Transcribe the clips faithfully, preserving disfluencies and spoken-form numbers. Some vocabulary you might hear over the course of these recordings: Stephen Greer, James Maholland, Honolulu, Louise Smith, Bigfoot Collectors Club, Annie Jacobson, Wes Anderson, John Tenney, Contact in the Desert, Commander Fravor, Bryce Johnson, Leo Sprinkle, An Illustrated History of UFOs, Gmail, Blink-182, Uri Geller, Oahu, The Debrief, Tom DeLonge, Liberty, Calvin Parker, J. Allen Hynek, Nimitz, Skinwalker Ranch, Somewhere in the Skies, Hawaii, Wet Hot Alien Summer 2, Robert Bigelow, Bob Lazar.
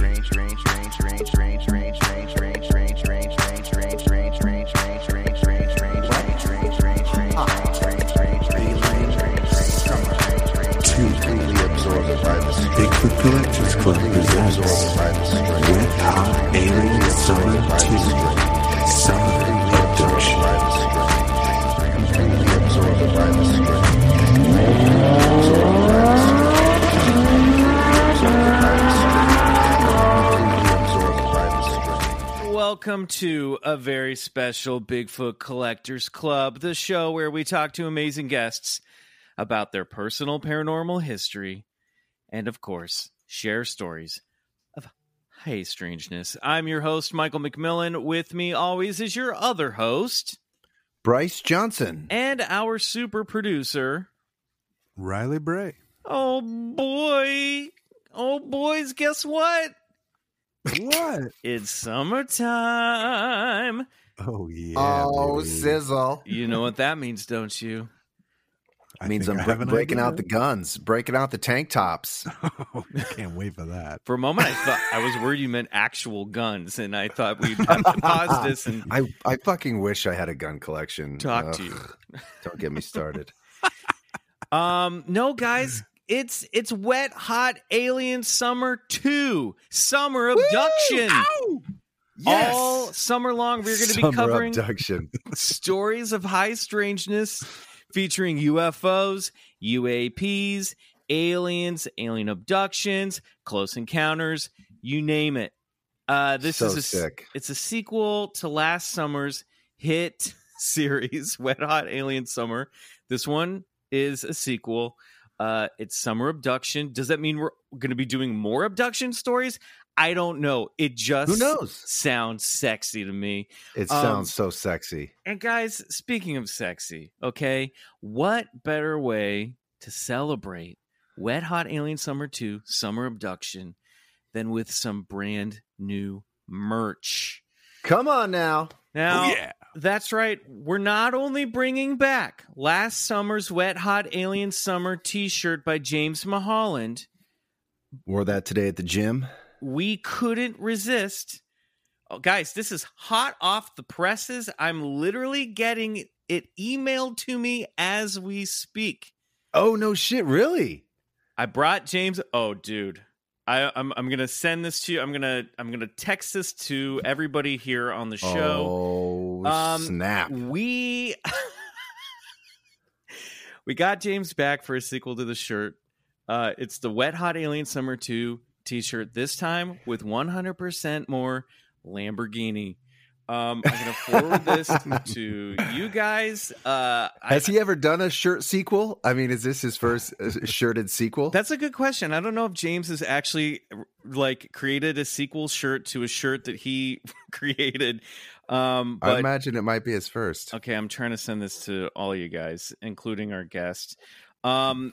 Range, range, range, range, range, range, range, range, range, range, range, range, range, range, range, range, range, range, range, range, range, range, two deeply absorbed by the Bigfoot Collectors Club presents Wet Hot Alien Summer two, Summer Abduction. Welcome to a very special Bigfoot Collectors Club, the show where we talk to amazing guests about their personal paranormal history and, of course, share stories of high strangeness. I'm your host, Michael McMillan. With me always is your other host, Bryce Johnson. And our super producer, Riley Bray. Oh, boy. Oh, boys, guess what? What? It's summertime. Oh, yeah. Oh, baby. Sizzle. You know what that means, don't you? It means I'm bre- breaking idea. out the guns, breaking out the tank tops. Oh, I can't wait for that. For a moment, I thought I was worried you meant actual guns, and I thought we'd have to pause this. And I, I fucking wish I had a gun collection. Talk Ugh. to you. Don't get me started. um, No, guys. It's it's Wet Hot Alien Summer two, Summer Abduction. Yes. All summer long, we're going to be covering stories of high strangeness featuring U F Os, U A Ps, aliens, alien abductions, close encounters, you name it. Uh, this so is a, sick. It's a sequel to last summer's hit series, Wet Hot Alien Summer. This one is a sequel. Uh, it's summer abduction. Does that mean we're going to be doing more abduction stories? I don't know. It just Who knows? sounds sexy to me. It um, sounds so sexy. And guys, speaking of sexy, okay, what better way to celebrate Wet Hot Alien Summer two, Summer Abduction, than with some brand new merch? Come on now. Now, oh, yeah. That's right. We're not only bringing back last summer's Wet Hot Alien Summer t-shirt by James Maholland. Wore that today at the gym. We couldn't resist. Oh, guys, this is hot off the presses. I'm literally getting it emailed to me as we speak. Oh, no shit. Really? I brought James. Oh, dude. I, I'm I'm gonna send this to you. I'm gonna I'm gonna text this to everybody here on the show. Oh um, snap! We we got James back for a sequel to the shirt. Uh, it's the Wet Hot Alien Summer two T-shirt this time with one hundred percent more Lamborghini. Um, I'm gonna forward this to you guys. Uh, Has I, he ever done a shirt sequel? I mean, is this his first shirted sequel? That's a good question. I don't know if James has actually like created a sequel shirt to a shirt that he created. Um, but, I imagine it might be his first. Okay, I'm trying to send this to all you guys, including our guest. Um,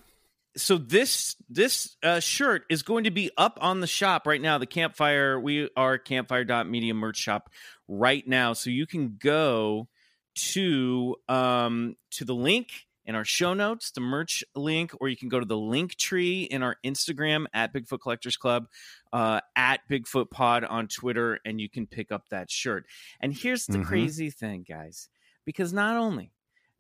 so this this uh, shirt is going to be up on the shop right now. The Campfire. We are campfire dot media merch shop right now, so you can go to um to the link in our show notes, the merch link, or you can go to the link tree in our Instagram at Bigfoot Collectors Club, uh at Bigfoot Pod on Twitter, and you can pick up that shirt. And here's the mm-hmm. crazy thing, guys, because not only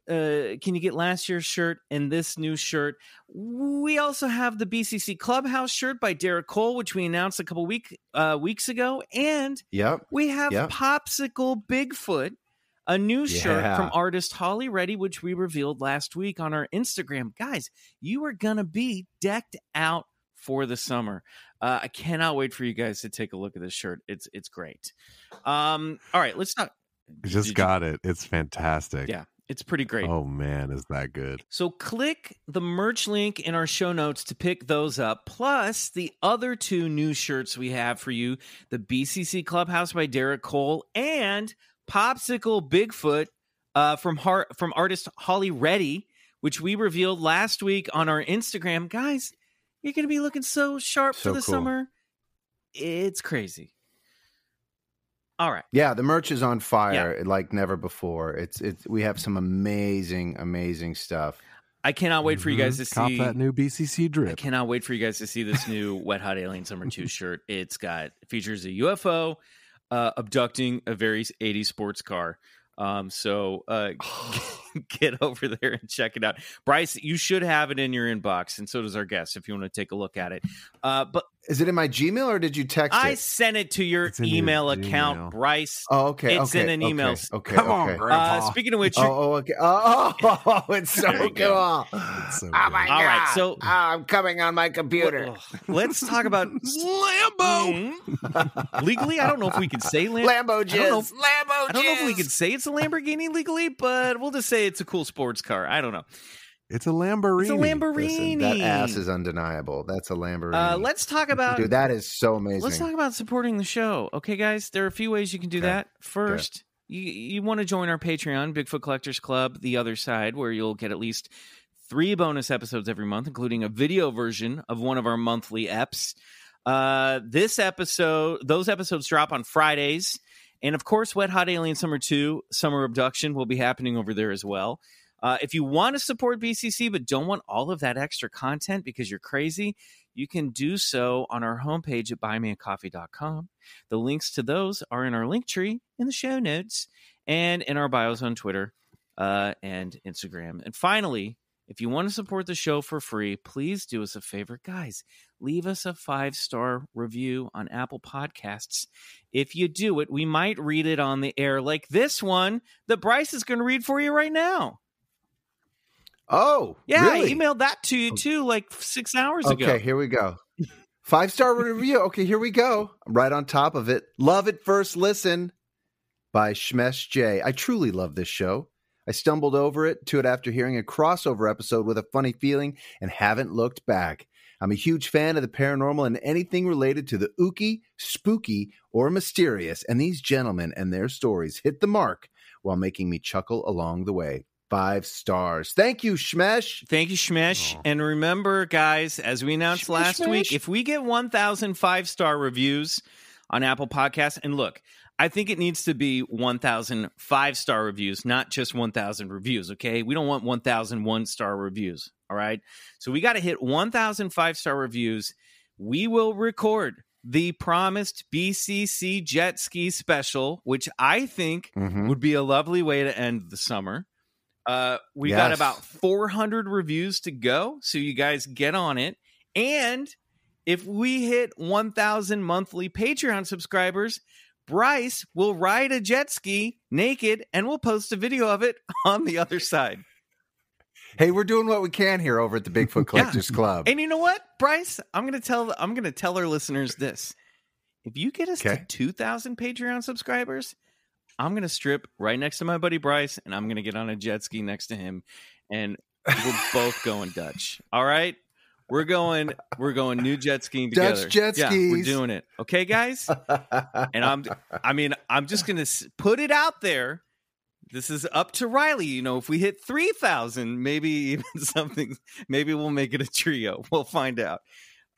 uh can you get last year's shirt and this new shirt, we also have the B C C Clubhouse shirt by Derek Cole, which we announced a couple week uh, weeks ago. And yep. we have yep. Popsicle Bigfoot, A new yeah. shirt from artist Holly Reddy, which we revealed last week on our Instagram. Guys, you are going to be decked out for the summer. Uh, I cannot wait for you guys to take a look at this shirt. It's it's great. Um, all right, let's not. Just Did got you... it. It's fantastic. Yeah, it's pretty great. Oh, man, is that good. So click the merch link in our show notes to pick those up. Plus, the other two new shirts we have for you, the B C C Clubhouse by Derek Cole and Popsicle Bigfoot uh, from Har- from artist Holly Reddy, which we revealed last week on our Instagram. Guys, you're going to be looking so sharp so for the cool. summer. It's crazy. All right. Yeah, the merch is on fire yeah. like never before. It's it's we have some amazing, amazing stuff. I cannot wait mm-hmm. for you guys to Cop see that new B C C drip. I cannot wait for you guys to see this new Wet Hot Alien Summer two shirt. It's got features a U F O uh, abducting a very eighties sports car. Um, so uh, get over there and check it out. Bryce, you should have it in your inbox, and so does our guest if you want to take a look at it. Uh, but is it in my Gmail or did you text it? I sent it to your email your account, Gmail. Bryce. Oh, okay. It's okay, in an okay, email. Okay. okay Come okay. on, Grandpa. Uh, speaking of which, oh, oh, okay. oh, oh, oh, oh it's so cool. Go. It's so oh good. my god! All right, so oh, I'm coming on my computer. Let's talk about Lambo. Mm-hmm. Legally, I don't know if we can say Lam- Lambo. Jizz. I don't know if, Lambo. I don't know if we can say it's a Lamborghini legally, but we'll just say it's a cool sports car. I don't know. It's a Lamborghini. It's a Lamborghini. Listen, that ass is undeniable. That's a Lamborghini. Uh, let's talk about... Dude, that is so amazing. Let's talk about supporting the show. Okay, guys? There are a few ways you can do okay. that. First, okay. you, you want to join our Patreon, Bigfoot Collectors Club, The Other Side, where you'll get at least three bonus episodes every month, including a video version of one of our monthly eps. Uh, this episode... Those episodes drop on Fridays. And, of course, Wet Hot Alien Summer two, Summer Abduction, will be happening over there as well. Uh, if you want to support B C C but don't want all of that extra content because you're crazy, you can do so on our homepage at buy me a coffee dot com. The links to those are in our link tree, in the show notes, and in our bios on Twitter uh, and Instagram. And finally, if you want to support the show for free, please do us a favor. Guys, leave us a five-star review on Apple Podcasts. If you do it, we might read it on the air like this one that Bryce is going to read for you right now. Oh, yeah, really? I emailed that to you, too, like six hours okay, ago. Okay, here we go. Five-star review. Okay, here we go. I'm right on top of it. Love at First Listen by Shmesh J. I truly love this show. I stumbled over it to it after hearing a crossover episode with a funny feeling and haven't looked back. I'm a huge fan of the paranormal and anything related to the ooky, spooky, or mysterious, and these gentlemen and their stories hit the mark while making me chuckle along the way. Five stars. Thank you, Shmesh. Thank you, Shmesh. Oh. And remember, guys, as we announced Shmesh, last Shmesh. week, if we get one thousand five-star reviews on Apple Podcasts, and look, I think it needs to be one thousand five-star reviews, not just one thousand reviews, okay? We don't want one thousand one-star reviews, all right? So we got to hit one thousand five-star reviews. We will record the promised B C C Jet Ski Special, which I think mm-hmm. would be a lovely way to end the summer. Uh, we yes. got about four hundred reviews to go, so you guys get on it. And if we hit one thousand monthly Patreon subscribers, Bryce will ride a jet ski naked and we'll post a video of it on The Other Side. Hey, we're doing what we can here over at the Bigfoot Collectors yeah. Club. And you know what, Bryce? I'm going to tell I'm going to tell our listeners this. If you get us okay. to two thousand Patreon subscribers, I'm going to strip right next to my buddy Bryce, and I'm going to get on a jet ski next to him, and we're both going Dutch. All right? We're going We're going new jet skiing together. Dutch jet yeah, skis. We're doing it. Okay, guys? And I'm, I mean, I'm just going to put it out there. This is up to Riley. You know, if we hit three thousand, maybe even something, maybe we'll make it a trio. We'll find out.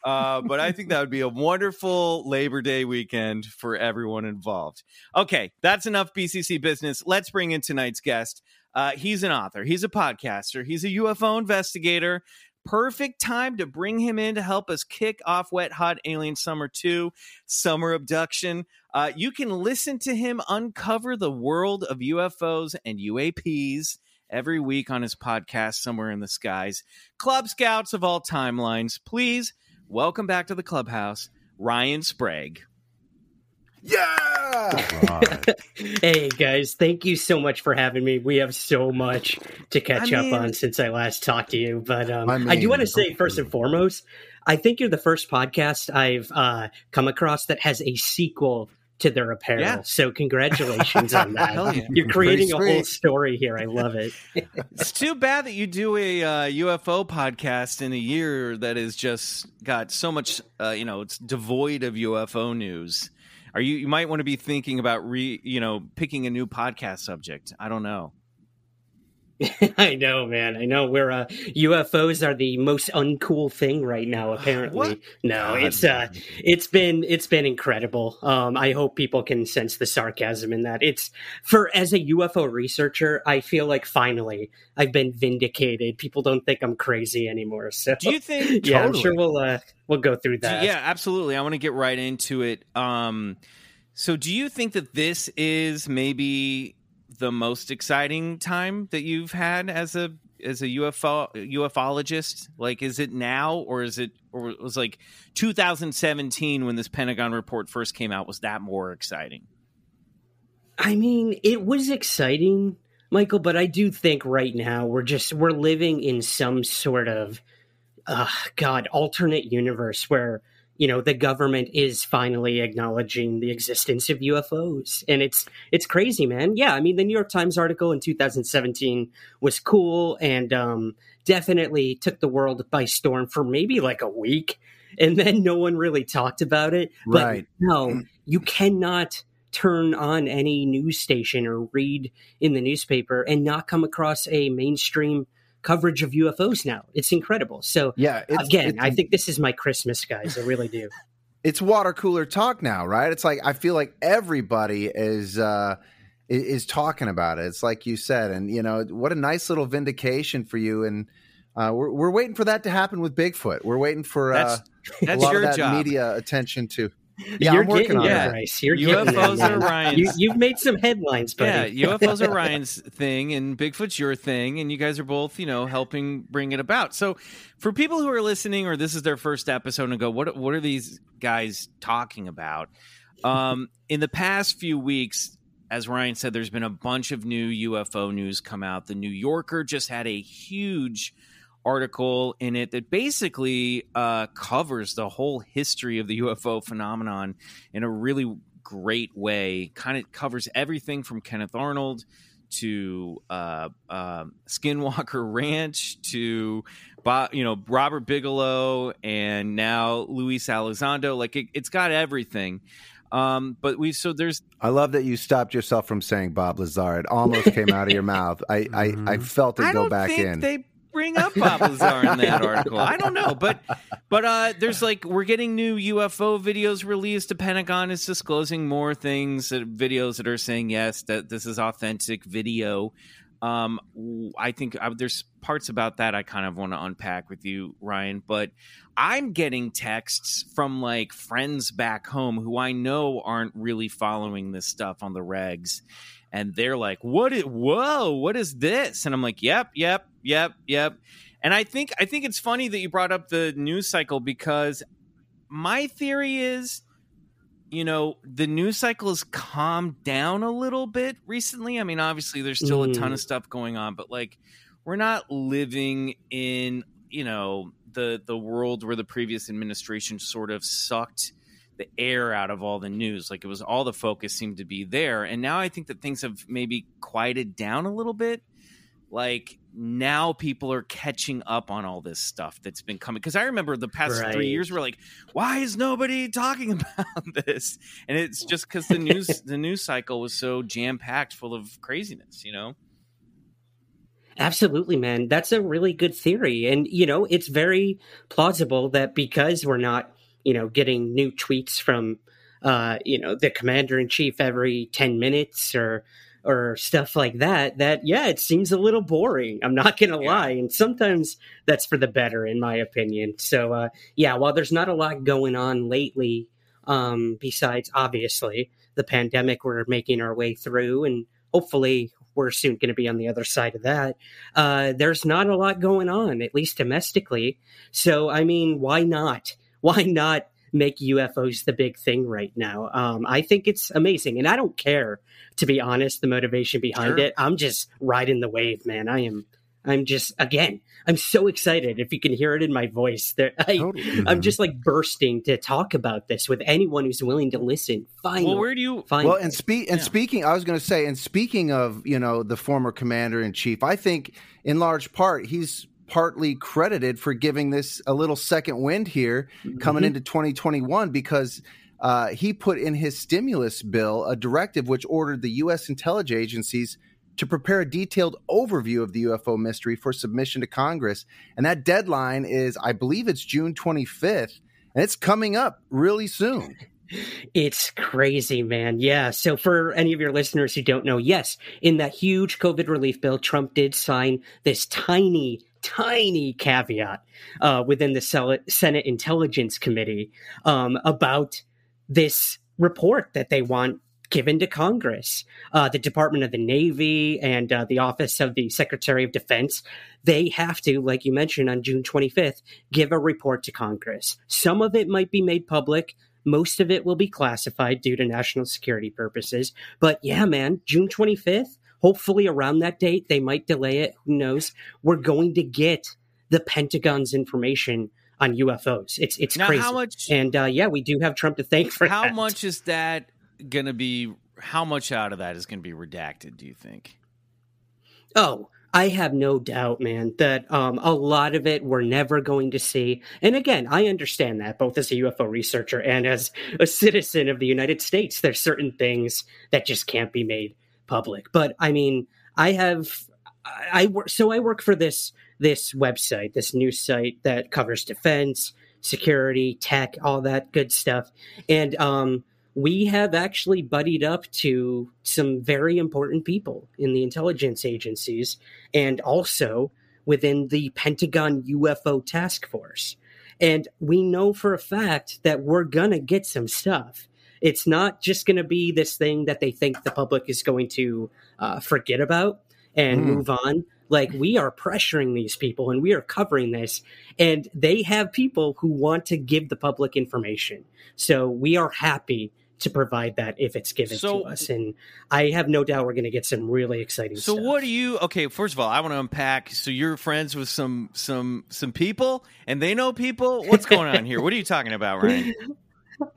Uh, but I think that would be a wonderful Labor Day weekend for everyone involved. Okay, that's enough B C C business. Let's bring in tonight's guest. Uh, he's an author. He's a podcaster. He's a U F O investigator. Perfect time to bring him in to help us kick off Wet Hot Alien Summer two, Summer Abduction. Uh, you can listen to him uncover the world of U F Os and U A Ps every week on his podcast, Somewhere in the Skies. Club Scouts of all timelines, please welcome back to the clubhouse, Ryan Sprague. Yeah! Right. Hey, guys, thank you so much for having me. We have so much to catch I mean, up on since I last talked to you. But um, I, mean, I do want to say, first and foremost, I think you're the first podcast I've uh, come across that has a sequel to their apparel. Yeah. So congratulations on that. Yeah. You're creating a whole story here. I love it. It's too bad that you do a uh, U F O podcast in a year that has just got so much, uh, you know, it's devoid of U F O news. Are you, you might want to be thinking about re, you know, picking a new podcast subject. I don't know. I know, man. I know we're uh, U F Os are the most uncool thing right now. Apparently, what? No, God. it's uh, it's been it's been incredible. Um, I hope people can sense the sarcasm in that. It's for as a U F O researcher, I feel like finally I've been vindicated. People don't think I'm crazy anymore. So, do you think? Yeah, totally. I'm sure we'll uh, we'll go through that. Yeah, absolutely. I want to get right into it. Um, so, do you think that this is maybe the most exciting time that you've had as a as a U F O ufologist? Like, is it now, or is it, or it was like two thousand seventeen when this Pentagon report first came out? Was that more exciting? I mean, it was exciting, Michael, but I do think right now we're just we're living in some sort of uh, God alternate universe where, you know, the government is finally acknowledging the existence of U F Os. And it's it's crazy, man. Yeah, I mean, the New York Times article in two thousand seventeen was cool and um, definitely took the world by storm for maybe like a week. And then no one really talked about it. Right. But no, you cannot turn on any news station or read in the newspaper and not come across a mainstream coverage of U F Os now. It's incredible. So yeah, it's, again, it's, I think this is my Christmas, guys. I really do. It's water cooler talk now, right? It's like, I feel like everybody is, uh, is, is talking about it. It's like you said, and you know, what a nice little vindication for you. And uh, we're, we're waiting for that to happen with Bigfoot. We're waiting for uh, that's, that's a lot your of that job. Media attention to. Yeah, you're I'm working getting, on yeah. it. Bryce. You're U F Os are Ryan's. You, you've made some headlines, buddy. Yeah, U F Os are Ryan's thing, and Bigfoot's your thing, and you guys are both, you know, helping bring it about. So, for people who are listening, or this is their first episode, and go, what what are these guys talking about? Um, in the past few weeks, as Ryan said, there's been a bunch of new U F O news come out. The New Yorker just had a huge article in it that basically uh, covers the whole history of the U F O phenomenon in a really great way. Kind of covers everything from Kenneth Arnold to uh, uh, Skinwalker Ranch to, you know, Robert Bigelow and now Luis Elizondo. Like it, it's got everything. Um, but we so there's. I love that you stopped yourself from saying Bob Lazar. It almost came out of your mouth. I I, I felt it I go back in. They bring up Bob Lazar in that article. I don't know, but but uh, there's like we're getting new U F O videos released. The Pentagon is disclosing more things, uh, videos that are saying yes, that this is authentic video. Um, I think I, there's parts about that I kind of want to unpack with you, Ryan. But I'm getting texts from like friends back home who I know aren't really following this stuff on the regs. And they're like, what is, whoa, what is this? And I'm like, yep, yep, yep, yep. And I think I think it's funny that you brought up the news cycle, because my theory is, you know, the news cycle has calmed down a little bit recently. I mean, obviously, there's still mm. a ton of stuff going on, but like we're not living in, you know, the the world where the previous administration sort of sucked the air out of all the news. Like it was all the focus seemed to be there. And now I think that things have maybe quieted down a little bit. Like now people are catching up on all this stuff that's been coming. Cause I remember the past right. three years we're like, why is nobody talking about this? And it's just cause the news, the news cycle was so jam packed full of craziness, you know? Absolutely, man. That's a really good theory. And you know, it's very plausible that because we're not, you know, getting new tweets from, uh, you know, the commander in chief every ten minutes or, or stuff like that, that, yeah, it seems a little boring. I'm not going to yeah. lie. And sometimes that's for the better, in my opinion. So, uh, yeah, while there's not a lot going on lately, um, besides obviously the pandemic we're making our way through, and hopefully we're soon going to be on the other side of that. Uh, there's not a lot going on, at least domestically. So, I mean, why not? Why not make U F Os the big thing right now. Um, I think it's amazing. And I don't care, to be honest, the motivation behind sure. it. I'm just riding the wave, man. I am. I'm just, again, I'm so excited. If you can hear it in my voice, that I, totally. I'm just like bursting to talk about this with anyone who's willing to listen. Finally, well, where do you find? Well, and speak and yeah. speaking, I was going to say, and speaking of, you know, the former commander in chief, I think in large part he's partly credited for giving this a little second wind here mm-hmm. coming into twenty twenty-one because. Uh, he put in his stimulus bill a directive which ordered the U S intelligence agencies to prepare a detailed overview of the U F O mystery for submission to Congress. And that deadline is, I believe it's June twenty-fifth, and it's coming up really soon. It's crazy, man. Yeah. So for any of your listeners who don't know, yes, in that huge COVID relief bill, Trump did sign this tiny tiny caveat uh, within the Senate Intelligence Committee um, about this report that they want given to Congress. Uh, the Department of the Navy and uh, the Office of the Secretary of Defense, they have to, like you mentioned, on June twenty-fifth, give a report to Congress. Some of it might be made public. Most of it will be classified due to national security purposes. But yeah, man, June twenty-fifth, hopefully around that date, they might delay it. Who knows? We're going to get the Pentagon's information on U F Os. It's it's now, crazy. How much, and uh, yeah, we do have Trump to thank for how that. How much is that going to be? How much out of that is going to be redacted, do you think? Oh, I have no doubt, man, that um, a lot of it we're never going to see. And again, I understand that both as a U F O researcher and as a citizen of the United States, there's certain things that just can't be made public. But I mean, I have, I, I work, so I work for this, this website, this news site that covers defense, security, tech, all that good stuff. And, um, we have actually buddied up to some very important people in the intelligence agencies and also within the Pentagon U F O task force. And we know for a fact that we're going to get some stuff. It's not just going to be this thing that they think the public is going to uh, forget about and mm. move on. Like, we are pressuring these people and we are covering this. And they have people who want to give the public information. So we are happy to provide that if it's given so, to us. And I have no doubt we're going to get some really exciting so stuff. So what do you – okay, first of all, I want to unpack. So you're friends with some some some people and they know people? What's going on here? What are you talking about, Ryan?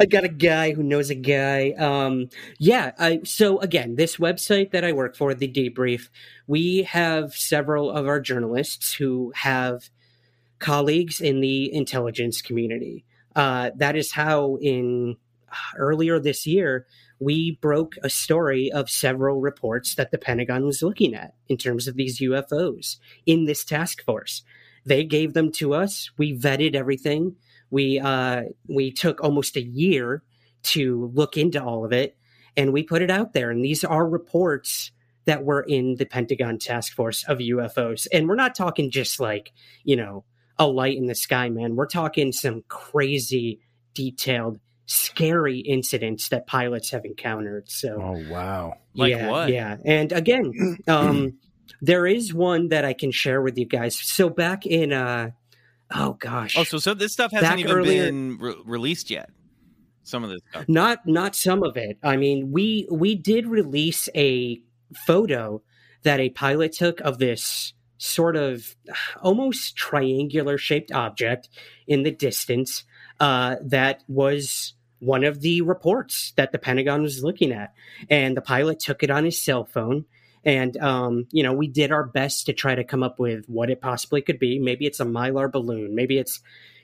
I got a guy who knows a guy. Um, yeah. I, so again, this website that I work for, The Debrief, we have several of our journalists who have colleagues in the intelligence community. Uh, that is how in earlier this year, we broke a story of several reports that the Pentagon was looking at in terms of these U F Os in this task force. They gave them to us. We vetted everything. We uh, we took almost a year to look into all of it, and we put it out there. And these are reports that were in the Pentagon Task Force of U F Os. And we're not talking just like, you know, a light in the sky, man. We're talking some crazy, detailed, scary incidents that pilots have encountered. So, oh, wow. Like yeah, what? Yeah. And again, um, there is one that I can share with you guys. So back in... Uh, Oh, gosh. Oh, so, so this stuff hasn't Back even earlier, been re- released yet. Some of this stuff. Not not some of it. I mean, we we did release a photo that a pilot took of this sort of almost triangular shaped object in the distance uh, that was one of the reports that the Pentagon was looking at. And the pilot took it on his cell phone. And, um, you know, we did our best to try to come up with what it possibly could be. Maybe it's a mylar balloon. Maybe it's,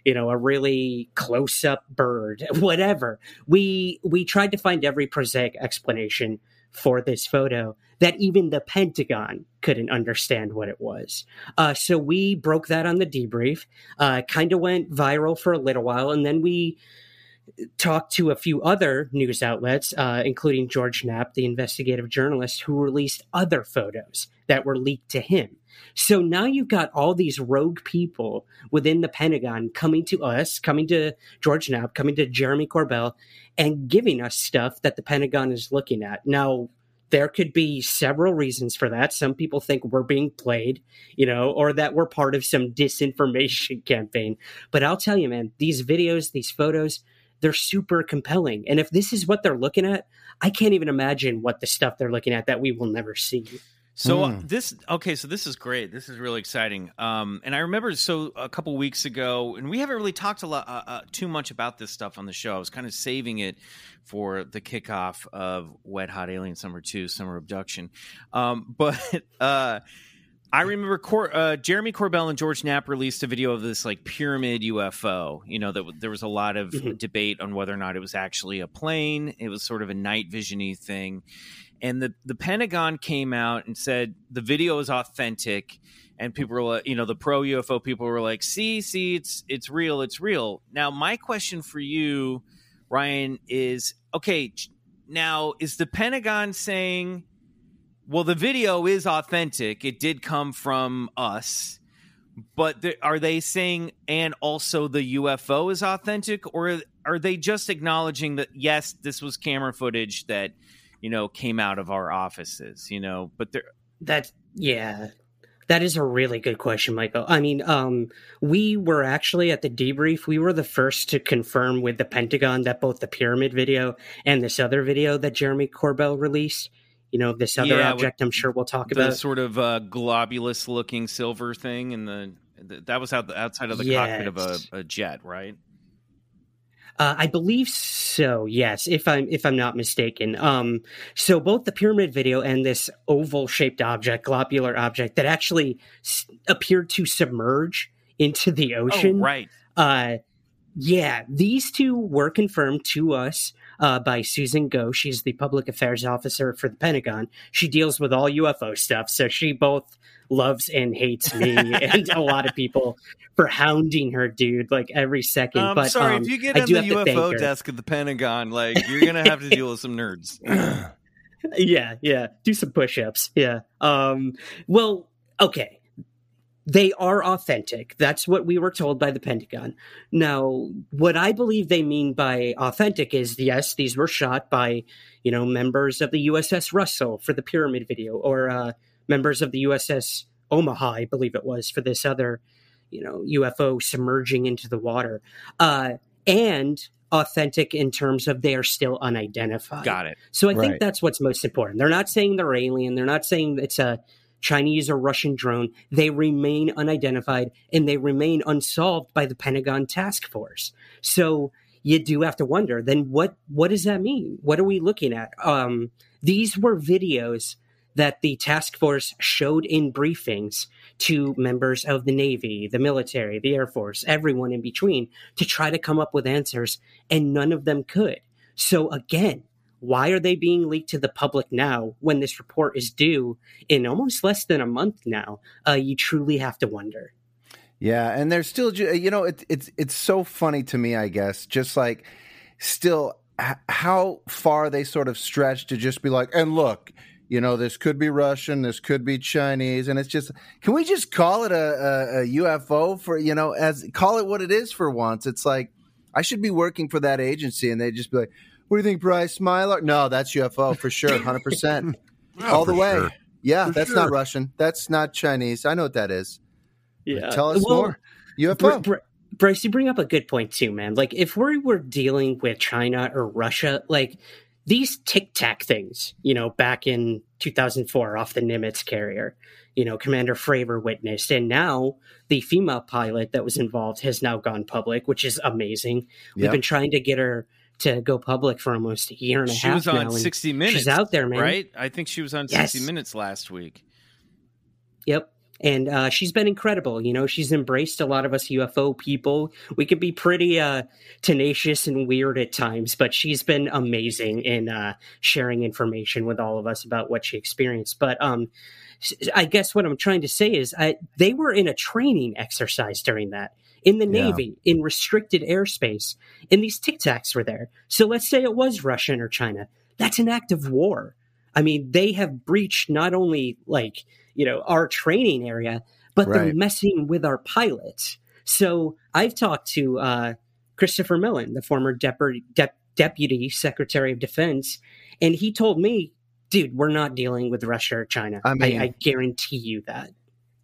you know, a really close up bird, whatever. We we tried to find every prosaic explanation for this photo that even the Pentagon couldn't understand what it was. Uh, so we broke that on The Debrief, uh, kind of went viral for a little while. And then we talked to a few other news outlets, uh, including George Knapp, the investigative journalist, who released other photos that were leaked to him. So now you've got all these rogue people within the Pentagon coming to us, coming to George Knapp, coming to Jeremy Corbell, and giving us stuff that the Pentagon is looking at. Now, there could be several reasons for that. Some people think we're being played, you know, or that we're part of some disinformation campaign. But I'll tell you, man, these videos, these photos, they're super compelling. And if this is what they're looking at, I can't even imagine what the stuff they're looking at that we will never see. So mm. uh, this, okay, so this is great. This is really exciting. Um, and I remember, so a couple weeks ago, and we haven't really talked a lot, uh, uh, too much about this stuff on the show. I was kind of saving it for the kickoff of Wet Hot Alien Summer two, Summer Abduction. Um, but uh, I remember Cor- uh, Jeremy Corbell and George Knapp released a video of this like pyramid U F O. You know, that w- there was a lot of mm-hmm. debate on whether or not it was actually a plane. It was sort of a night vision-y thing. And the, the Pentagon came out and said the video is authentic, and people were like, you know, the pro U F O people were like, see, see, it's it's real, it's real. Now, my question for you, Ryan, is, okay, now is the Pentagon saying, well, the video is authentic, it did come from us, but th- are they saying, and also the U F O is authentic, or are they just acknowledging that, yes, this was camera footage that, you know, came out of our offices, you know, but there that, yeah, that is a really good question, Michael. I mean, um, we were actually at the debrief. We were the first to confirm with the Pentagon that both the pyramid video and this other video that Jeremy Corbell released, you know, this other yeah, object I'm sure we'll talk the about. The sort of uh, globulous looking silver thing. And the, the that was out the outside of the yes. cockpit of a, a jet, right? Uh, I believe so. Yes, if I'm if I'm not mistaken. Um, so both the pyramid video and this oval-shaped object, globular object that actually s- appeared to submerge into the ocean. Oh, right. Uh, yeah, these two were confirmed to us uh, by Susan Goh. She's the public affairs officer for the Pentagon. She deals with all U F O stuff, so she both loves and hates me and a lot of people for hounding her, dude, like every second. Um, but sorry, um, if you get on the U F O desk at the Pentagon, like, you're gonna have to deal with some nerds. yeah, yeah, do some push-ups. Yeah. Um, well, okay, they are authentic. That's what we were told by the Pentagon. Now, what I believe they mean by authentic is, yes, these were shot by, you know, members of the U S S Russell for the pyramid video, or uh, members of the U S S Omaha, I believe it was, for this other, you know, U F O submerging into the water, uh, and authentic in terms of they are still unidentified. Got it. So I right. think that's what's most important. They're not saying they're alien. They're not saying it's a Chinese or Russian drone. They remain unidentified, and they remain unsolved by the Pentagon task force. So you do have to wonder, then what, what does that mean? What are we looking at? Um, these were videos that the task force showed in briefings to members of the Navy, the military, the Air Force, everyone in between, to try to come up with answers, and none of them could. So again, why are they being leaked to the public now when this report is due in almost less than a month now? Uh, you truly have to wonder. Yeah, and there's still, you know, it, it's it's so funny to me, I guess, just like still how far they sort of stretch to just be like, and look, you know, this could be Russian, this could be Chinese, and it's just, can we just call it a, a, a U F O for, you know, as call it what it is for once? It's like, I should be working for that agency, and they'd just be like, what do you think, Bryce Mylar? No, that's U F O for sure, one hundred percent. oh, All the way. Sure. Yeah, for that's sure. not Russian. That's not Chinese. I know what that is. Yeah. Tell us well, more. U F O. Br- Br- Bryce, you bring up a good point too, man. Like, if we were dealing with China or Russia, like, these Tic Tac things, you know, back in two thousand four off the Nimitz carrier, you know, Commander Fravor witnessed. And now the female pilot that was involved has now gone public, which is amazing. Yep. We've been trying to get her to go public for almost a year and a she half. She was on now, sixty minutes. She's out there, man. Right? I think she was on yes. sixty minutes last week. Yep. And uh, she's been incredible. You know, she's embraced a lot of us U F O people. We could be pretty uh, tenacious and weird at times, but she's been amazing in uh, sharing information with all of us about what she experienced. But um, I guess what I'm trying to say is I, they were in a training exercise during that in the yeah. Navy, in restricted airspace, and these Tic Tacs were there. So let's say it was Russian or China. That's an act of war. I mean, they have breached not only like, you know, our training area, but right. they're messing with our pilots. So I've talked to uh, Christopher Mellon, the former Dep- Dep- Deputy Secretary of Defense, and he told me, dude, we're not dealing with Russia or China. I mean, I, I guarantee you that.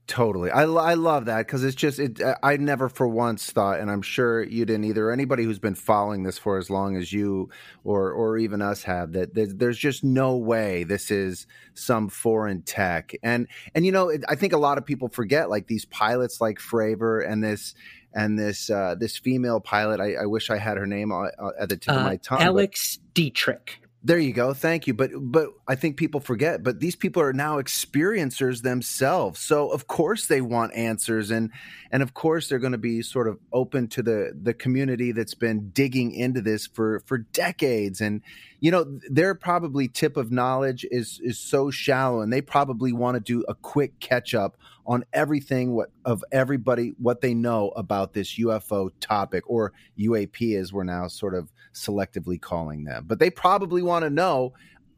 Totally. I, I love that because it's just, it. I never for once thought, and I'm sure you didn't either, anybody who's been following this for as long as you or or even us have, that there's just no way this is some foreign tech. And, and you know, it, I think a lot of people forget, like, these pilots like Fravor and this and this uh, this female pilot, I, I wish I had her name at the tip uh, of my tongue. Alex but- Dietrich. There you go. Thank you. But but I think people forget, but these people are now experiencers themselves. So, of course, they want answers. And and of course, they're going to be sort of open to the, the community that's been digging into this for, for decades. And, you know, their probably tip of knowledge is, is so shallow, and they probably want to do a quick catch up on everything what of everybody, what they know about this U F O topic, or U A P, as we're now sort of selectively calling them. But they probably want to know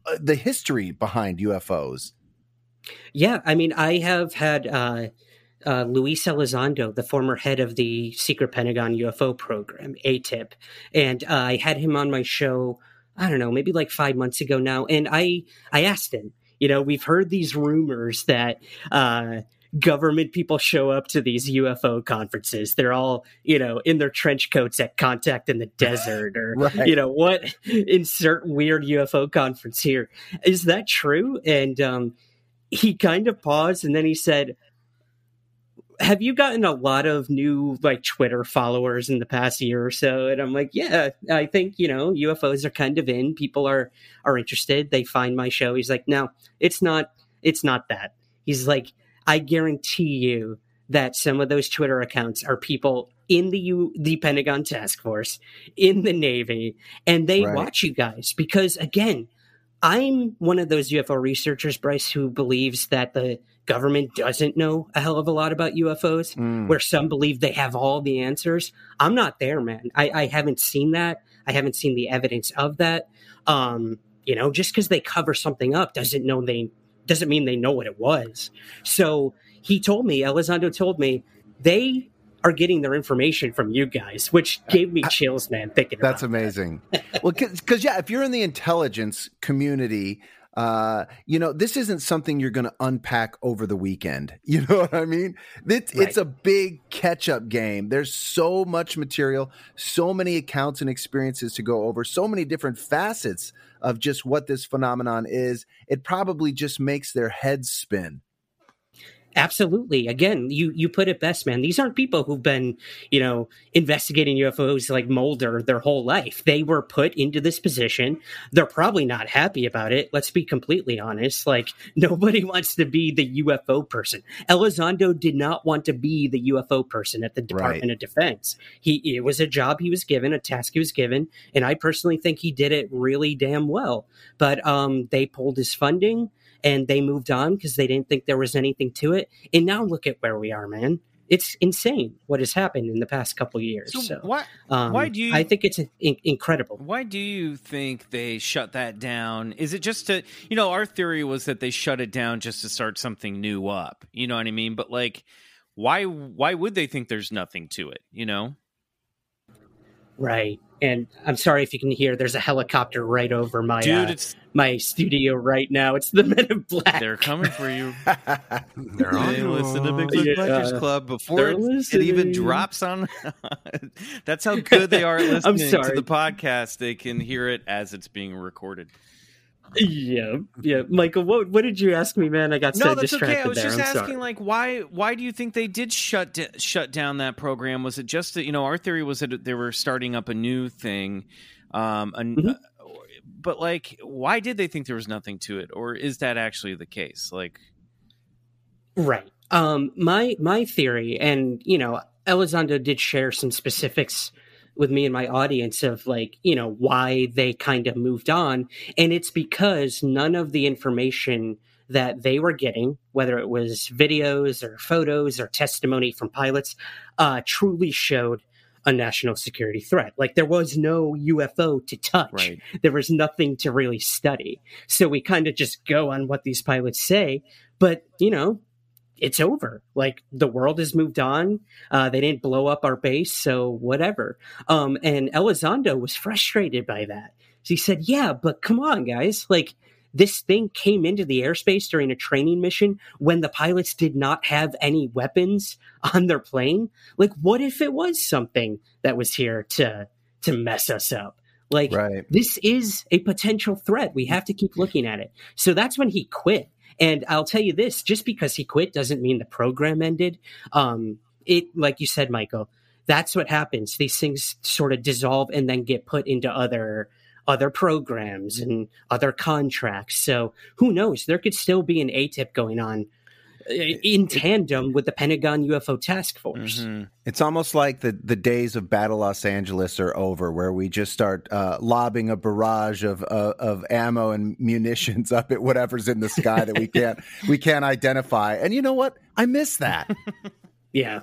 uh, the history behind U F Os. Yeah, I mean, I have had uh, uh, Luis Elizondo, the former head of the Secret Pentagon U F O program, A T I P, and uh, I had him on my show, I don't know, maybe like five months ago now, and I, I asked him, you know, we've heard these rumors that uh, government people show up to these U F O conferences. They're all, you know, in their trench coats at Contact in the Desert, or, right. you know, what insert weird U F O conference here. Is that true? And um, he kind of paused, and then he said, have you gotten a lot of new, like, Twitter followers in the past year or so? And I'm like, yeah, I think, you know, U F Os are kind of in. People are, are interested. They find my show. He's like, no, it's not, it's not that. He's like, I guarantee you that some of those Twitter accounts are people in the U- the Pentagon Task Force, in the Navy, and they right. watch you guys. Because, again, I'm one of those U F O researchers, Bryce, who believes that the government doesn't know a hell of a lot about U F Os, mm. where some believe they have all the answers. I'm not there, man. I, I haven't seen that. I haven't seen the evidence of that. Um, you know, just because they cover something up doesn't know they doesn't mean they know what it was. So he told me, Elizondo told me, they are getting their information from you guys, which gave me chills, man, thinking about that. That's amazing. Well, because, yeah, if you're in the intelligence community, uh, you know, this isn't something you're going to unpack over the weekend. You know what I mean? It's, right. it's a big catch-up game. There's so much material, so many accounts and experiences to go over, so many different facets of just what this phenomenon is. It probably just makes their heads spin. Absolutely. Again, you, you put it best, man. These aren't people who've been, you know, investigating U F Os like Mulder their whole life. They were put into this position. They're probably not happy about it. Let's be completely honest. Like, nobody wants to be the U F O person. Elizondo did not want to be the U F O person at the Department right. of Defense. He, it was a job he was given, a task he was given. And I personally think he did it really damn well. But um, they pulled his funding. And they moved on because they didn't think there was anything to it. And now look at where we are, man. It's insane what has happened in the past couple of years. So, so why, um, why do you, I think it's in- incredible. Why do you think they shut that down? Is it just to, you know, our theory was that they shut it down just to start something new up. You know what I mean? But, like, why, why would they think there's nothing to it, you know? Right. And I'm sorry if you can hear, there's a helicopter right over my Dude, uh, it's... my studio right now. It's the Men in Black. They're coming for you. They're on. They listen to Bigfoot yeah. Collectors Club before it, it even drops on. That's how good they are at listening to the podcast. They can hear it as it's being recorded. Yeah, yeah. Michael, what what did you ask me, man? I got no, so distracted okay. I was there. just I'm asking, sorry. like, why why do you think they did shut d- shut down that program? Was it just that, you know, our theory was that they were starting up a new thing, um, a, mm-hmm. uh, but, like, why did they think there was nothing to it, or is that actually the case? Like, right. Um, my my theory, and, you know, Elizondo did share some specifics with me and my audience of, like, you know, why they kind of moved on. And it's because none of the information that they were getting, whether it was videos or photos or testimony from pilots, uh, truly showed a national security threat. Like, there was no U F O to touch. Right. There was nothing to really study. So we kind of just go on what these pilots say, but, you know, it's over. Like, the world has moved on. Uh, they didn't blow up our base, so whatever. Um, and Elizondo was frustrated by that. He said, yeah, but come on, guys. Like, This thing came into the airspace during a training mission when the pilots did not have any weapons on their plane. Like, what if it was something that was here to to mess us up? Like, right. This is a potential threat. We have to keep looking at it. So that's when he quit. And I'll tell you this, just because he quit doesn't mean the program ended. Um, it, like you said, Michael, that's what happens. These things sort of dissolve and then get put into other other programs and other contracts. So who knows? There could still be an A T I P going on in tandem with the Pentagon U F O Task Force. Mm-hmm. It's almost like the, the days of Battle Los Angeles are over, where we just start uh, lobbing a barrage of, uh, of ammo and munitions up at whatever's in the sky that we can't we can't identify. And you know what? I miss that. Yeah.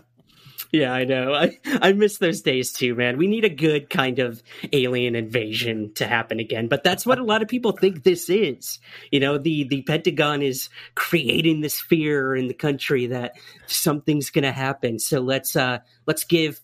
Yeah, I know. I, I miss those days too, man. We need a good kind of alien invasion to happen again. But that's what a lot of people think this is. You know, the, the Pentagon is creating this fear in the country that something's going to happen. So let's uh, let's give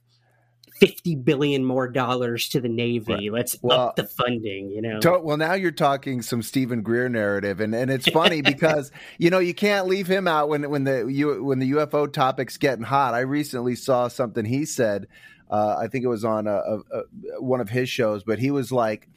fifty billion more dollars to the Navy. Right. Let's well, up the funding, you know. To, well, now you're talking some Stephen Greer narrative, and, and it's funny because you know you can't leave him out when when the you, when the U F O topic's getting hot. I recently saw something he said. Uh, I think it was on a, a, a, one of his shows, but he was like,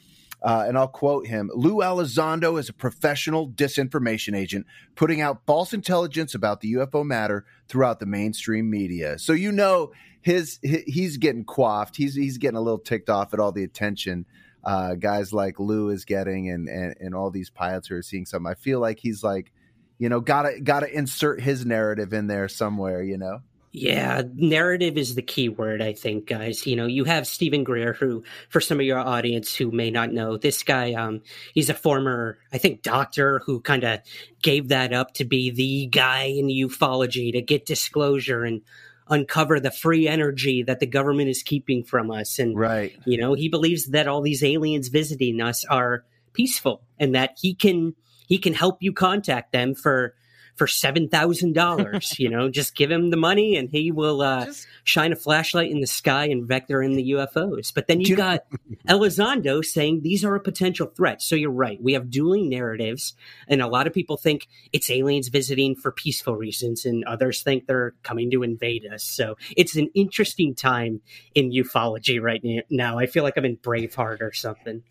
uh, and I'll quote him: "Lou Elizondo is a professional disinformation agent putting out false intelligence about the U F O matter throughout the mainstream media." So you know. His, his he's getting quaffed. He's he's getting a little ticked off at all the attention uh, guys like Lou is getting, and, and and all these pilots who are seeing something. I feel like he's like, you know, gotta gotta insert his narrative in there somewhere, you know. Yeah, narrative is the key word, I think, guys. You know, you have Stephen Greer, who, for some of your audience who may not know, this guy, um, he's a former, I think, doctor who kind of gave that up to be the guy in ufology to get disclosure and uncover the free energy that the government is keeping from us. And, right. you know, he believes that all these aliens visiting us are peaceful and that he can he can help you contact them for for seven thousand dollars. You know, just give him the money and he will uh, just... shine a flashlight in the sky and vector in the U F Os. But then you got Elizondo saying these are a potential threat. So you're right. We have dueling narratives. And a lot of people think it's aliens visiting for peaceful reasons. And others think they're coming to invade us. So it's an interesting time in ufology right now. I feel like I'm in Braveheart or something.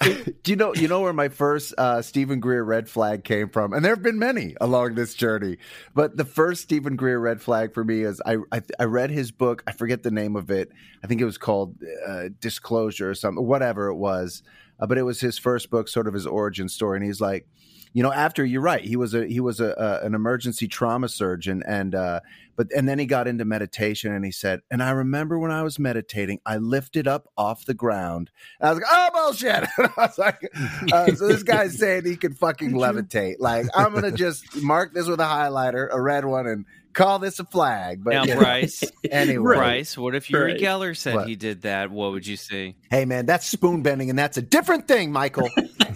Do you know, you know where my first uh, Stephen Greer red flag came from? And there have been many along this journey. But the first Stephen Greer red flag for me is I, I I read his book. I forget the name of it. I think it was called uh, Disclosure or something, whatever it was. Uh, but it was his first book, sort of his origin story. And he's like, you know, after you're right, he was a he was a, a an emergency trauma surgeon, and uh, but and then he got into meditation, and he said, and I remember when I was meditating, I lifted up off the ground. And I was like, oh bullshit! And I was like, uh, so this guy's saying he could fucking levitate. Like, I'm gonna just mark this with a highlighter, a red one, and call this a flag. But now, you know, Bryce, anyway, Bryce, what if Uri Geller said what? He did that? What would you say? Hey, man, that's spoon bending, and that's a different thing, Michael.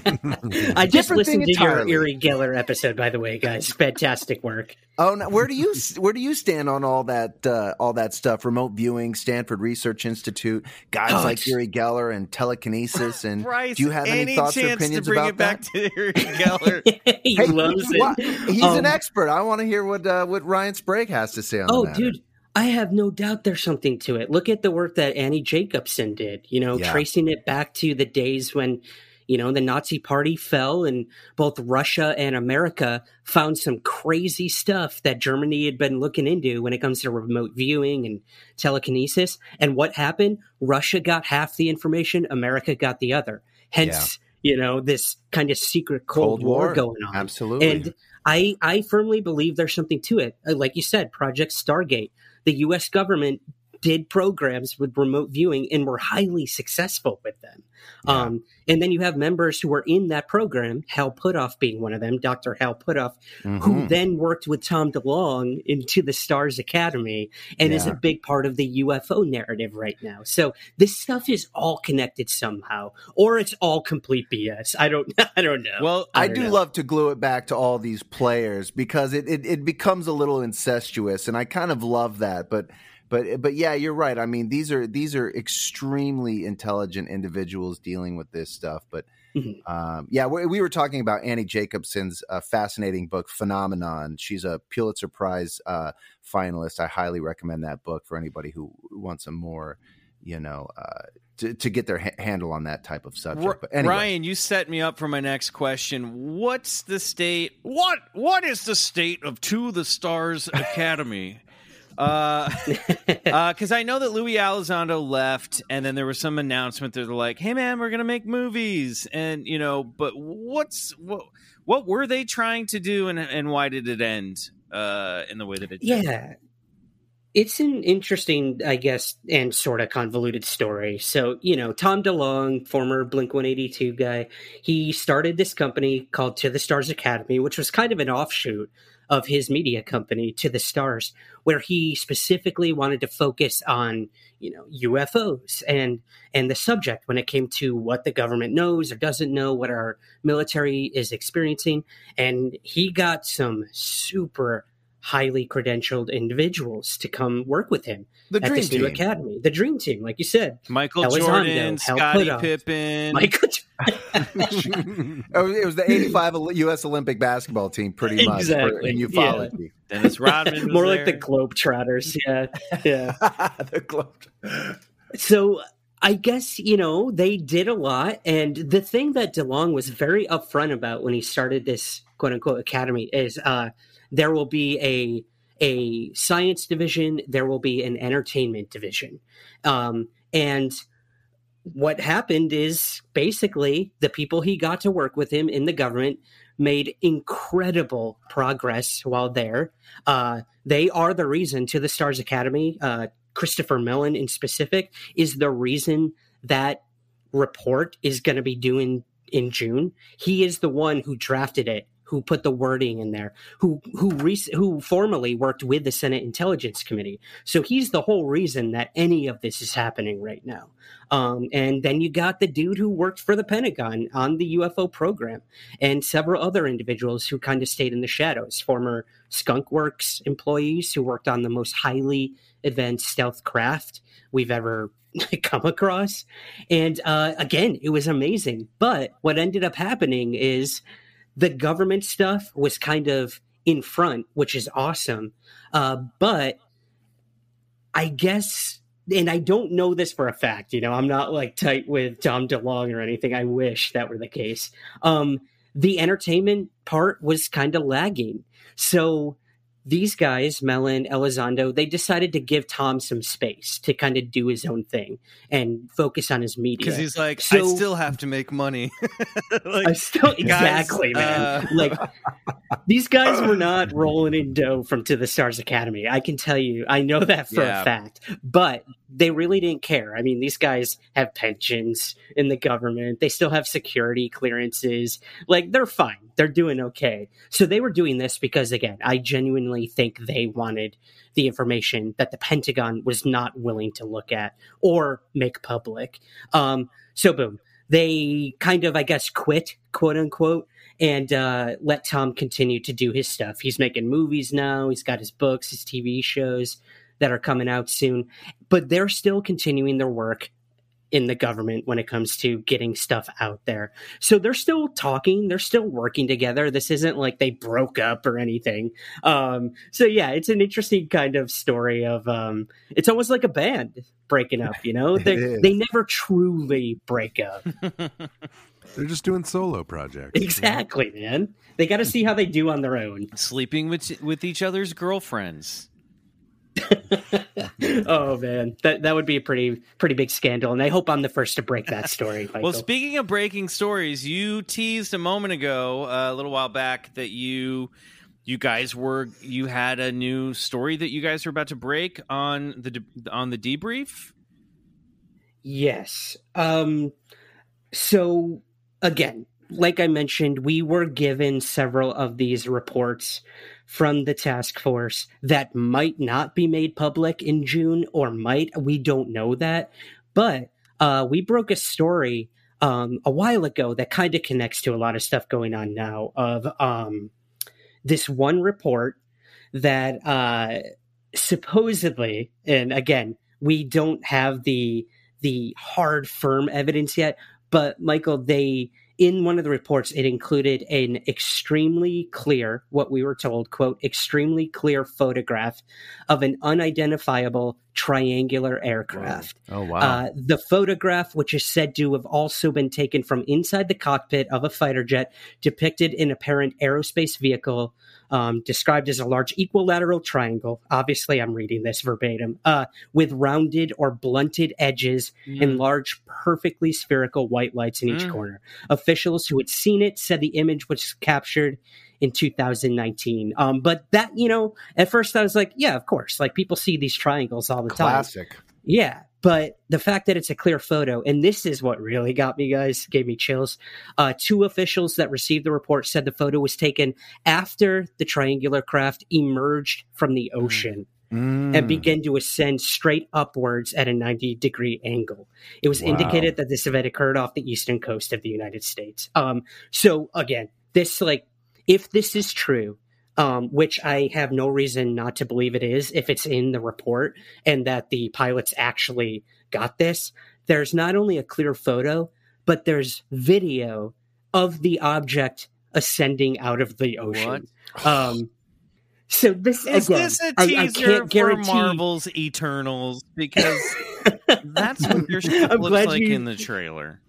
I just listened to entirely. Your Uri Geller episode, by the way, guys. Fantastic work. Oh, no, where do you where do you stand on all that uh, all that stuff? Remote viewing, Stanford Research Institute, guys oh, like Uri Geller and telekinesis. And Bryce, do you have any, any thoughts or opinions to bring about it back that? To Uri Geller, he hey, loves he's, it. He's um, an expert. I want to hear what uh, what Ryan Sprague has to say on oh, that. Oh, dude. I have no doubt there's something to it. Look at the work that Annie Jacobson did, you know, yeah. tracing it back to the days when, you know, the Nazi party fell and both Russia and America found some crazy stuff that Germany had been looking into when it comes to remote viewing and telekinesis. And what happened? Russia got half the information. America got the other. Hence, yeah. you know, this kind of secret Cold, Cold War. War going on. Absolutely. And I, I firmly believe there's something to it. Like you said, Project Stargate. The U S government did programs with remote viewing and were highly successful with them. Yeah. Um, and then you have members who were in that program, Hal Puthoff being one of them, Doctor Hal Puthoff, mm-hmm. who then worked with Tom DeLonge in To The Stars Academy and yeah. is a big part of the U F O narrative right now. So this stuff is all connected somehow, or it's all complete B S. I don't, I don't know. Well, I, I do know. love to glue it back to all these players because it, it, it becomes a little incestuous, and I kind of love that, but But but yeah, you're right. I mean, these are these are extremely intelligent individuals dealing with this stuff. But Mm-hmm. Um, yeah, we, we were talking about Annie Jacobson's uh, fascinating book, Phenomenon. She's a Pulitzer Prize uh, finalist. I highly recommend that book for anybody who wants a more, you know, uh, to, to get their ha- handle on that type of subject. But anyway. Ryan, you set me up for my next question. What's the state? What What is the state of To The Stars Academy? Because uh, uh, I know that Luis Elizondo left, and then there was some announcement. They're like, "Hey, man, we're gonna make movies," and you know, but what's what? What were they trying to do, and and why did it end uh, in the way that it? Yeah, did? It's an interesting, I guess, and sort of convoluted story. So you know, Tom DeLonge, former Blink one eighty-two guy, he started this company called To The Stars Academy, which was kind of an offshoot of his media company, To The Stars, where he specifically wanted to focus on, you know, U F Os and and the subject when it came to what the government knows or doesn't know, what our military is experiencing. And he got some super highly credentialed individuals to come work with him the at this team. New academy. The dream team, like you said. Michael Elizondo, Jordan, Hal Scottie Puthoff, Pippen. Michael It was the eighty-five U S Olympic basketball team, pretty much. Exactly. And ufology. Yeah. Dennis Rodman was More there. Like the Globetrotters, yeah. Yeah. The Globetrotters. So I guess, you know, they did a lot. And the thing that DeLonge was very upfront about when he started this quote-unquote academy is uh there will be a a science division. There will be an entertainment division. Um, and what happened is basically the people he got to work with him in the government made incredible progress while there. Uh, they are the reason To The Stars Academy. Uh, Christopher Mellon in specific is the reason that report is going to be due in, in June. He is the one who drafted it, who put the wording in there, who who rec- who formerly worked with the Senate Intelligence Committee. So he's the whole reason that any of this is happening right now. Um, and then you got the dude who worked for the Pentagon on the U F O program and several other individuals who kind of stayed in the shadows, former Skunk Works employees who worked on the most highly advanced stealth craft we've ever come across. And uh, again, it was amazing. But what ended up happening is the government stuff was kind of in front, which is awesome. Uh, but I guess, and I don't know this for a fact, you know, I'm not like tight with Tom DeLonge or anything. I wish that were the case. Um, the entertainment part was kind of lagging. So these guys, Mellon, Elizondo, they decided to give Tom some space to kind of do his own thing and focus on his media. Because he's like, so, I still have to make money. like, I still, exactly, guys, man. Uh... Like, these guys were not rolling in dough from To The Stars Academy. I can tell you. I know that for yeah. a fact. But they really didn't care. I mean, these guys have pensions in the government. They still have security clearances. Like, they're fine. They're doing okay. So they were doing this because, again, I genuinely think they wanted the information that the Pentagon was not willing to look at or make public. Um, so boom, they kind of, I guess, quit, quote unquote, and uh, let Tom continue to do his stuff. He's making movies now. He's got his books, his T V shows that are coming out soon, but they're still continuing their work in the government when it comes to getting stuff out there. So they're still talking, they're still working together. This isn't like they broke up or anything. Um, so yeah, it's an interesting kind of story of, um, it's almost like a band breaking up, you know, they they never truly break up. They're just doing solo projects. Exactly, right? Man. They got to see how they do on their own. Sleeping with, with each other's girlfriends. Oh man, that that would be a pretty pretty big scandal, and I hope I'm the first to break that story, Michael. Well, speaking of breaking stories, you teased a moment ago, uh, a little while back, that you you guys were you had a new story that you guys were about to break on the on the debrief. Yes. Um. So again, like I mentioned, we were given several of these reports from the task force that might not be made public in June, or might. We don't know that. But uh, we broke a story um, a while ago that kind of connects to a lot of stuff going on now of um, this one report that uh, supposedly, and again, we don't have the the hard, firm evidence yet, but Michael, they in one of the reports, it included an extremely clear, what we were told, quote, extremely clear photograph of an unidentifiable triangular aircraft. Oh, wow. Uh, the photograph, which is said to have also been taken from inside the cockpit of a fighter jet, depicted an apparent aerospace vehicle um, described as a large equilateral triangle. Obviously, I'm reading this verbatim, uh, with rounded or blunted edges mm. and large, perfectly spherical white lights in each mm. corner. Officials who had seen it said the image was captured in two thousand nineteen. Um, but that, you know, at first I was like, yeah, of course. Like, people see these triangles all the Classic. time. Classic. Yeah. But the fact that it's a clear photo, and this is what really got me, guys, gave me chills. Uh, two officials that received the report said the photo was taken after the triangular craft emerged from the ocean mm. and began to ascend straight upwards at a ninety degree angle. It was wow. indicated that this event occurred off the eastern coast of the United States. Um, so again, this, like, if this is true, um, which I have no reason not to believe it is, if it's in the report and that the pilots actually got this, there's not only a clear photo, but there's video of the object ascending out of the ocean. Um, so this is again, this a teaser I, I can't guarantee... for Marvel's Eternals, because that's what your ship I'm looks like you... in the trailer.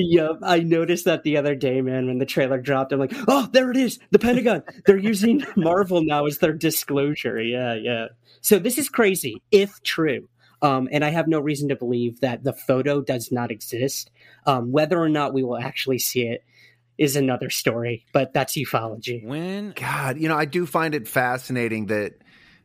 Yep, I noticed that the other day, man, when the trailer dropped. I'm like, oh, there it is, the Pentagon. They're using Marvel now as their disclosure. Yeah, yeah. So this is crazy, if true. Um, and I have no reason to believe that the photo does not exist. Um, whether or not we will actually see it is another story, but that's ufology. When God, you know, I do find it fascinating that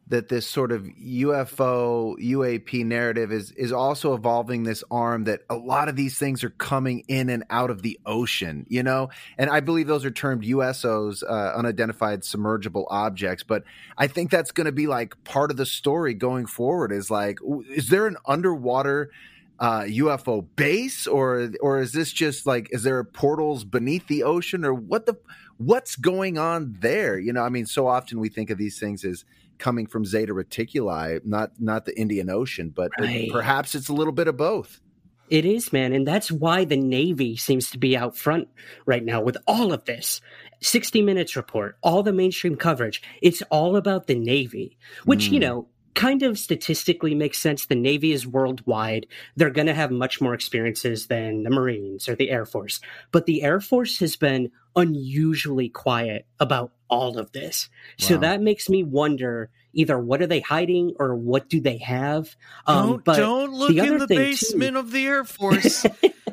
that this sort of U F O, U A P narrative is is also evolving this arm that a lot of these things are coming in and out of the ocean, you know? And I believe those are termed U S Os, uh, unidentified submergible objects. But I think that's going to be like part of the story going forward is like, is there an underwater uh, U F O base? Or or is this just like, is there portals beneath the ocean? Or what the what's going on there? You know, I mean, so often we think of these things as coming from Zeta Reticuli, not not the Indian Ocean, but right. perhaps it's a little bit of both. It is, man. And that's why the Navy seems to be out front right now with all of this. sixty Minutes report, all the mainstream coverage. It's all about the Navy, which, mm. you know, kind of statistically makes sense. The Navy is worldwide. They're going to have much more experiences than the Marines or the Air Force. But the Air Force has been unusually quiet about all of this. Wow. So that makes me wonder, either what are they hiding or what do they have? Um, don't, but don't look the in the basement too. of the Air Force.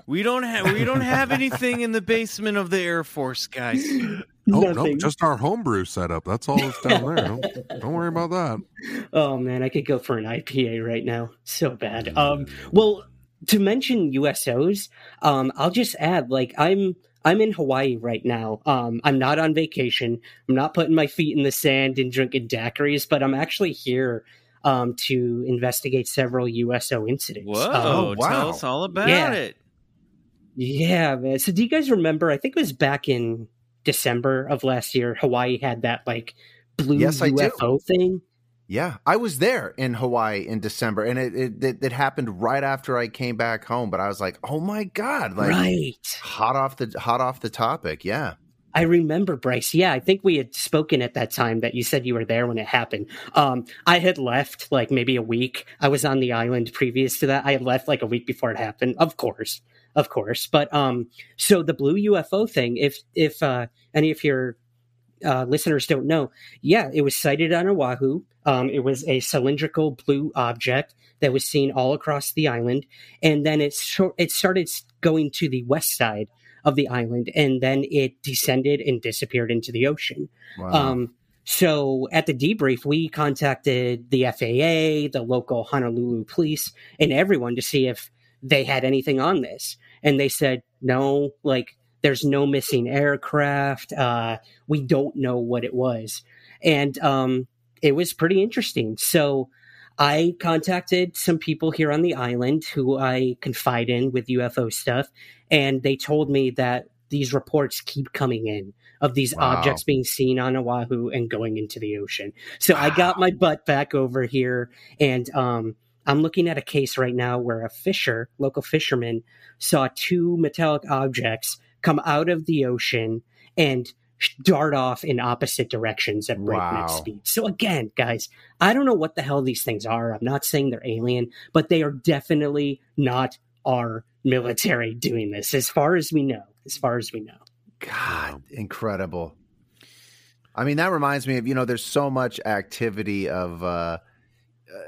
we don't have we don't have anything in the basement of the Air Force, guys. Oh, no, just our homebrew setup. That's all that's down there. Don't, don't worry about that. Oh, man, I could go for an I P A right now. So bad. Um, well, to mention U S Os, um, I'll just add, like, I'm I'm in Hawaii right now. Um, I'm not on vacation. I'm not putting my feet in the sand and drinking daiquiris, but I'm actually here um, to investigate several U S O incidents. Whoa, um, wow. Tell us all about yeah. it. Yeah, man. So do you guys remember, I think it was back in December of last year, Hawaii had that like blue yes, U F O thing. Yeah, I was there in Hawaii in December, and it it, it it happened right after I came back home. But I was like, oh my god, like right. hot off the hot off the topic. Yeah, I remember, Bryce. Yeah, I think we had spoken at that time that you said you were there when it happened. Um, I had left like maybe a week. I was on the island previous to that. I had left like a week before it happened. Of course. Of course. But um, so the blue U F O thing, if if uh, any of your uh, listeners don't know, yeah, it was sighted on Oahu. Um, it was a cylindrical blue object that was seen all across the island. And then it, so- it started going to the west side of the island, and then it descended and disappeared into the ocean. Wow. Um, so at the debrief, we contacted the F A A, the local Honolulu police, and everyone to see if they had anything on this. And they said, no, like, there's no missing aircraft. Uh, we don't know what it was. And um, it was pretty interesting. So I contacted some people here on the island who I confide in with U F O stuff. And they told me that these reports keep coming in of these wow. objects being seen on Oahu and going into the ocean. So wow. I got my butt back over here, and um, I'm looking at a case right now where a fisher, local fisherman, saw two metallic objects come out of the ocean and dart off in opposite directions at breakneck wow. speed. So again, guys, I don't know what the hell these things are. I'm not saying they're alien, but they are definitely not our military doing this, as far as we know, as far as we know. God, wow. Incredible. I mean, that reminds me of, you know, there's so much activity of, uh,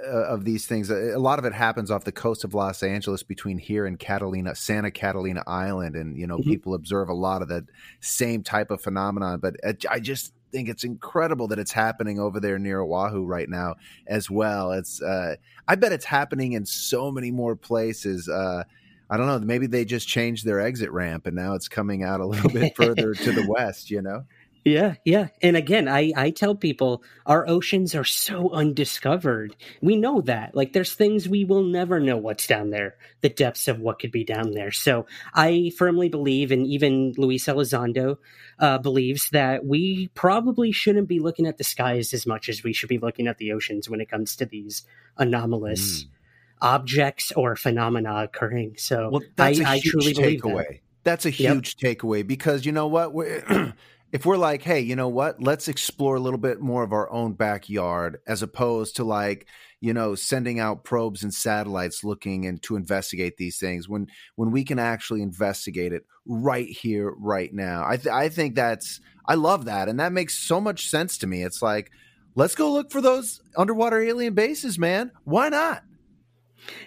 of these things. A lot of it happens off the coast of Los Angeles between here and Catalina, Santa Catalina Island. And, you know, mm-hmm. people observe a lot of that same type of phenomenon, but I just think it's incredible that it's happening over there near Oahu right now as well. It's, uh, I bet it's happening in so many more places. Uh, I don't know. Maybe they just changed their exit ramp and now it's coming out a little bit further to the west, you know? Yeah, yeah. And again, I, I tell people our oceans are so undiscovered. We know that. Like, there's things we will never know what's down there, the depths of what could be down there. So I firmly believe, and even Luis Elizondo uh, believes, that we probably shouldn't be looking at the skies as much as we should be looking at the oceans when it comes to these anomalous mm. objects or phenomena occurring. So well, that's I, a I huge truly believe takeaway. That. That's a huge yep. takeaway, because you know what? We're if we're like, hey, you know what, let's explore a little bit more of our own backyard, as opposed to like, you know, sending out probes and satellites looking and to investigate these things when when we can actually investigate it right here, right now. I, th- I think that's I love that. And that makes so much sense to me. It's like, let's go look for those underwater alien bases, man. Why not?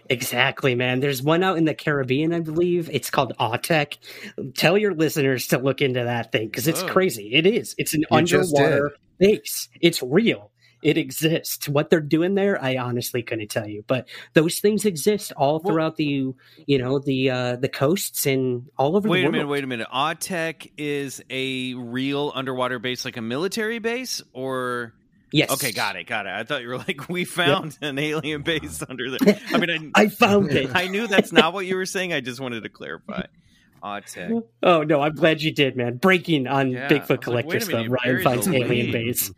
Exactly, man. There's one out in the Caribbean, I believe. It's called Autech. Tell your listeners to look into that thing, because it's oh. crazy. It is. It's an you underwater base. It's real. It exists. What they're doing there, I honestly couldn't tell you. But those things exist all throughout the, you know, the uh, the coasts and all over the world. Wait a minute, wait a minute. Autech is a real underwater base, like a military base, or... Yes. Okay, got it, got it. I thought you were like, we found yep. an alien base under there. I mean, I, I found it. I knew that's not what you were saying. I just wanted to clarify. Autech. Oh, no, I'm glad you did, man. Breaking on yeah. Bigfoot Collectors Club. Like, Ryan finds alien base.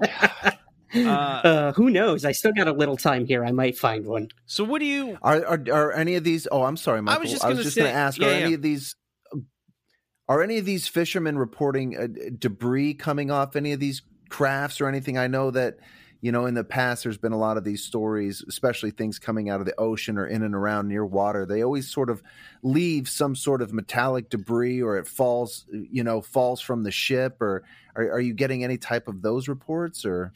uh, uh, who knows? I still got a little time here. I might find one. So what do you... Are are, are any of these... Oh, I'm sorry, Michael. I was just going to ask, yeah, are yeah. any of these... Are any of these fishermen reporting uh, debris coming off any of these crafts or anything? I know that, you know, in the past there's been a lot of these stories, especially things coming out of the ocean or in and around near water. They always sort of leave some sort of metallic debris, or it falls, you know, falls from the ship. Or are, are you getting any type of those reports? Or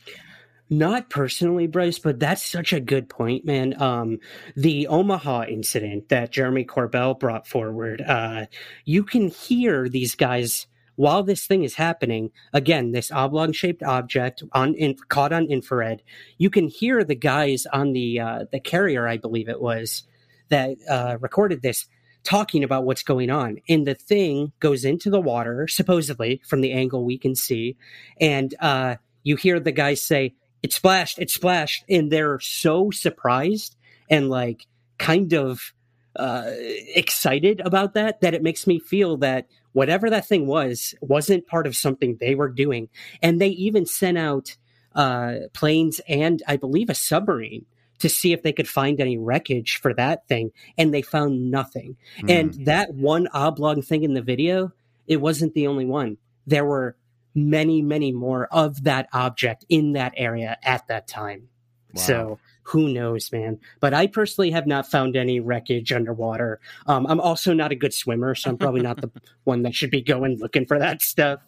not personally, Bryce, but that's such a good point, man. Um, the Omaha incident that Jeremy Corbell brought forward, uh, you can hear these guys. While this thing is happening, again, this oblong-shaped object on in, caught on infrared, you can hear the guys on the uh, the carrier, I believe it was, that uh, recorded this, talking about what's going on. And the thing goes into the water, supposedly, from the angle we can see, and uh, you hear the guys say, it splashed, it splashed, and they're so surprised and, like, kind of uh, excited about that, that it makes me feel that whatever that thing was, wasn't part of something they were doing. And they even sent out uh, planes and, I believe, a submarine to see if they could find any wreckage for that thing. And they found nothing. Mm. And that one oblong thing in the video, it wasn't the only one. There were many, many more of that object in that area at that time. Wow. So who knows, man? But I personally have not found any wreckage underwater. Um, I'm also not a good swimmer, so I'm probably not the one that should be going looking for that stuff.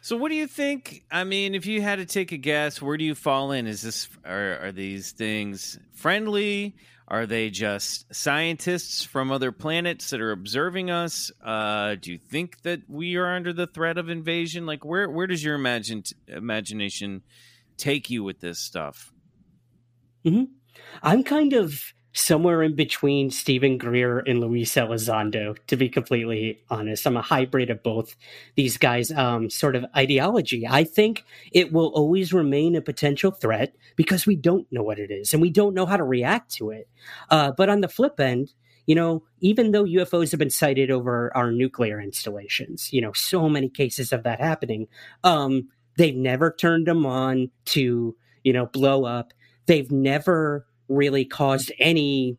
So what do you think? I mean, if you had to take a guess, where do you fall in? Is this are, are these things friendly? Are they just scientists from other planets that are observing us? Uh, do you think that we are under the threat of invasion? Like, where where does your imagine, imagination take you with this stuff? Mm-hmm. I'm kind of somewhere in between Stephen Greer and Luis Elizondo, to be completely honest. I'm a hybrid of both these guys' um, sort of ideology. I think it will always remain a potential threat because we don't know what it is and we don't know how to react to it. Uh, but on the flip end, you know, even though U F Os have been sighted over our nuclear installations, you know, so many cases of that happening, um, they've never turned them on to, you know, blow up. They've never really caused any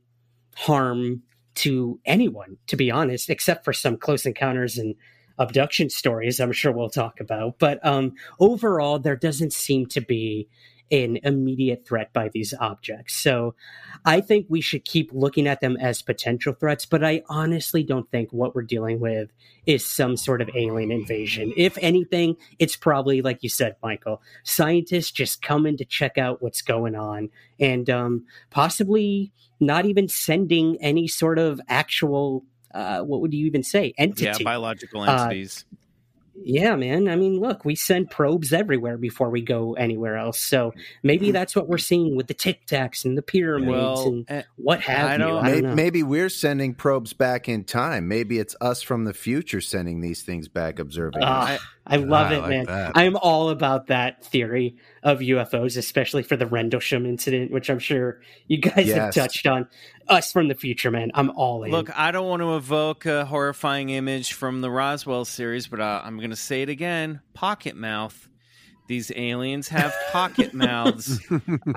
harm to anyone, to be honest, except for some close encounters and abduction stories I'm sure we'll talk about. But um, overall, there doesn't seem to be an immediate threat by these objects. So I think we should keep looking at them as potential threats, but I honestly don't think what we're dealing with is some sort of alien invasion. If anything, it's probably, like you said, Michael, scientists just coming to check out what's going on and um, possibly not even sending any sort of actual, uh, what would you even say, entity. Yeah, biological entities. Uh, Yeah, man. I mean, look, we send probes everywhere before we go anywhere else. So maybe that's what we're seeing with the Tic Tacs and the pyramids well, and uh, what have I you. I don't know. Maybe we're sending probes back in time. Maybe it's us from the future sending these things back, observing. Uh, I, I love I it, like man. That. I'm all about that theory of U F Os, especially for the Rendlesham incident, which I'm sure you guys yes. have touched on. Us from the future, man. I'm all in. Look, I don't want to evoke a horrifying image from the Roswell series, but uh, I'm going to say it again. Pocket mouth. These aliens have pocket mouths.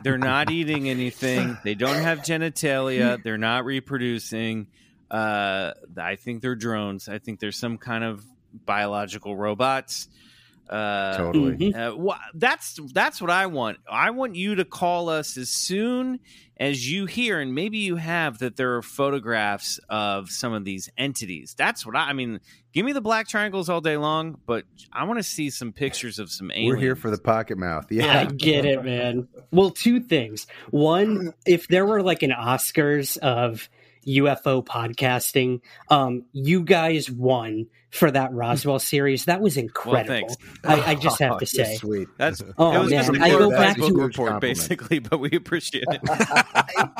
They're not eating anything. They don't have genitalia. They're not reproducing. Uh, I think they're drones. I think they're some kind of biological robots. Uh, totally. Mm-hmm. Uh, well, that's that's what I want. I want you to call us as soon as you hear, and maybe you have, that there are photographs of some of these entities. That's what I, I mean. Give me the black triangles all day long, but I want to see some pictures of some aliens. We're here for the pocket mouth. Yeah, I get it, man. Well, two things. One, if there were like an Oscars of U F O podcasting, um you guys won for that Roswell series. That was incredible. Well, I, I just have to say, sweet. That's oh it was man. Just I go back to report, basically, but we appreciate it,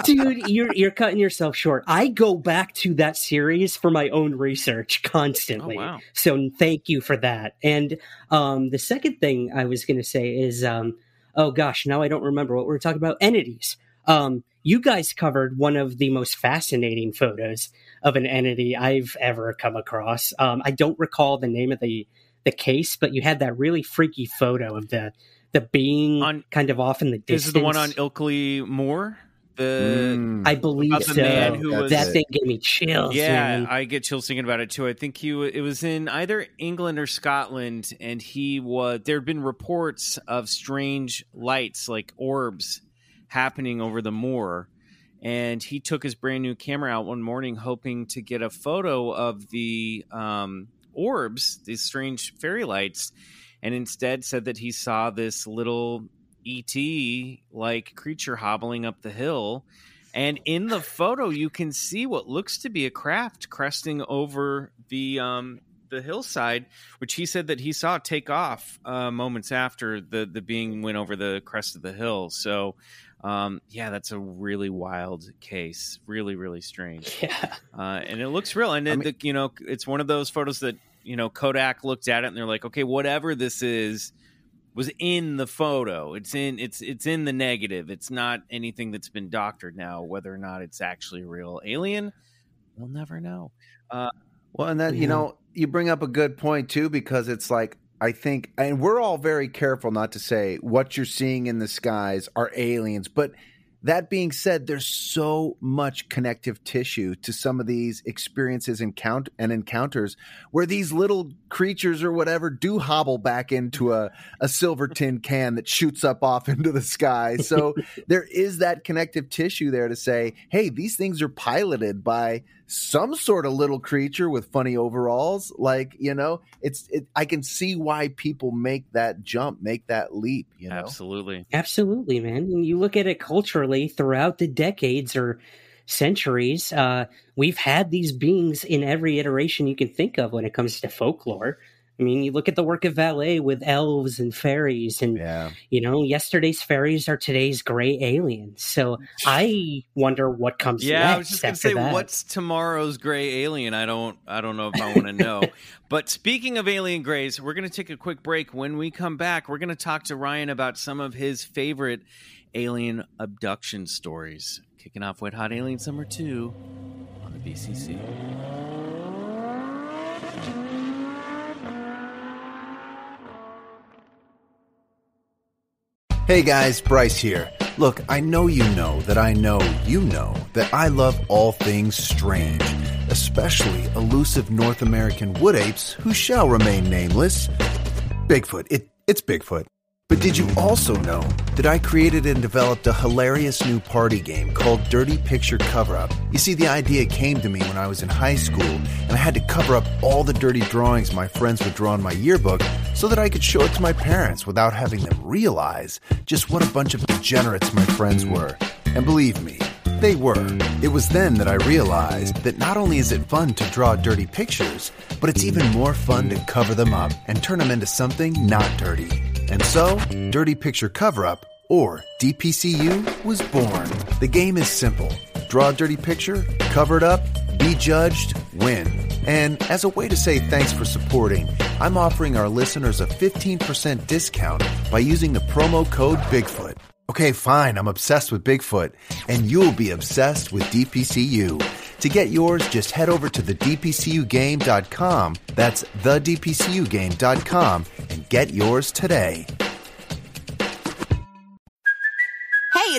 dude. You're you're cutting yourself short. I go back to that series for my own research constantly. Oh, wow. So thank you for that. And um the second thing I was going to say is, um oh gosh, now I don't remember what we were talking about. Entities. Um, you guys covered one of the most fascinating photos of an entity I've ever come across. Um, I don't recall the name of the, the case, but you had that really freaky photo of the the being on, kind of off in the distance. This is the one on Ilkley Moor? The mm, I believe so. Man who was, that thing gave me chills. Yeah, man. I get chills thinking about it too. I think he it was in either England or Scotland, and he was there had been reports of strange lights, like orbs, happening over the moor, and he took his brand new camera out one morning hoping to get a photo of the um orbs, these strange fairy lights, and instead said that he saw this little E T like creature hobbling up the hill. And in the photo you can see what looks to be a craft cresting over the um the hillside, which he said that he saw take off uh moments after the the being went over the crest of the hill. So um yeah, that's a really wild case. Really, really strange. Yeah. Uh and it looks real. And then I mean, the, you know, it's one of those photos that, you know, Kodak looked at it and they're like, okay, whatever this is was in the photo. It's in it's it's in the negative. It's not anything that's been doctored. Now whether or not it's actually a real alien, we'll never know. Uh well, and then, you know, you bring up a good point too, because it's like, I think, and we're all very careful not to say what you're seeing in the skies are aliens. But that being said, there's so much connective tissue to some of these experiences and count and encounters where these little creatures or whatever do hobble back into a, a silver tin can that shoots up off into the sky. So there is that connective tissue there to say, hey, these things are piloted by some sort of little creature with funny overalls. Like, you know, it's it, I can see why people make that jump, make that leap. You know? Absolutely. Absolutely, man. When you look at it culturally throughout the decades or centuries, uh, we've had these beings in every iteration you can think of when it comes to folklore. I mean, you look at the work of Valet with elves and fairies, and, yeah. you know, yesterday's fairies are today's gray aliens. So I wonder what comes yeah, next. Yeah, I was just going to say, that. What's tomorrow's gray alien? I don't I don't know if I want to know. But speaking of alien grays, we're going to take a quick break. When we come back, we're going to talk to Ryan about some of his favorite alien abduction stories. Kicking off Wet Hot Alien Summer two on the B C C. Hey guys, Bryce here. Look, I know you know that I know you know that I love all things strange. especially elusive North American wood apes who shall remain nameless. Bigfoot. It, it's Bigfoot. But did you also know that I created and developed a hilarious new party game called Dirty Picture Cover-Up? You see, the idea came to me when I was in high school, and I had to cover up all the dirty drawings my friends would draw in my yearbook so that I could show it to my parents without having them realize just what a bunch of degenerates my friends were. And believe me, they were. It was then that I realized that not only is it fun to draw dirty pictures, but it's even more fun to cover them up and turn them into something not dirty. And so, Dirty Picture Cover-Up, or D P C U, was born. The game is simple. Draw a dirty picture, cover it up, be judged, win. And as a way to say thanks for supporting, I'm offering our listeners a fifteen percent discount by using the promo code Bigfoot. Okay, fine, I'm obsessed with Bigfoot, and you'll be obsessed with D P C U. To get yours, just head over to the d p c u game dot com. That's the d p c u game dot com and get yours today. Hey,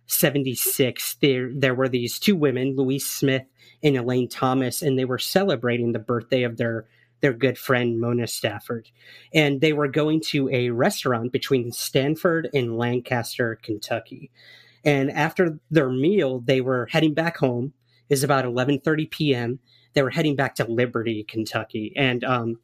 seventy-six. There there were these two women, Louise Smith and Elaine Thomas, and they were celebrating the birthday of their their good friend Mona Stafford. And they were going to a restaurant between Stanford and Lancaster, Kentucky. And after their meal, they were heading back home. It was about eleven thirty p.m. They were heading back to Liberty, Kentucky. And um,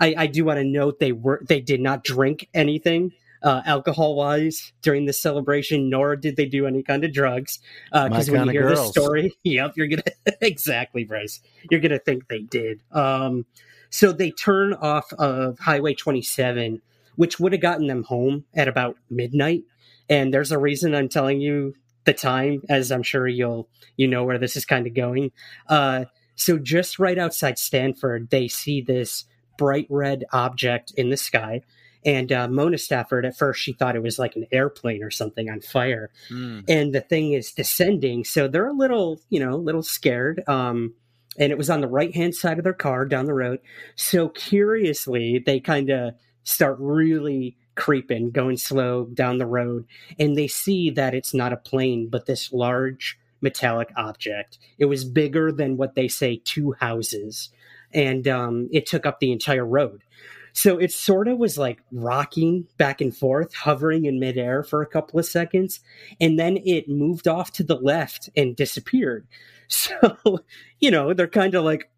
I, I do want to note they were they did not drink anything uh, alcohol-wise during the celebration, nor did they do any kind of drugs. Because uh, when you hear girls. This story, yep, you're gonna exactly, Bryce. You're gonna think they did. Um, so they turn off of Highway twenty-seven, which would have gotten them home at about midnight. And there's a reason I'm telling you the time, as I'm sure you'll you know where this is kind of going. Uh, so just right outside Stanford, they see this bright red object in the sky. And uh, Mona Stafford, at first, she thought it was like an airplane or something on fire. Mm. And the thing is descending. So they're a little, you know, a little scared. Um, and it was on the right-hand side of their car down the road. So curiously, they kind of start really creeping, going slow down the road. And they see that it's not a plane, but this large metallic object. It was bigger than what they say two houses. And um, it took up the entire road. So it sort of was like rocking back and forth, hovering in midair for a couple of seconds. And then it moved off to the left and disappeared. So, you know, they're kind of like,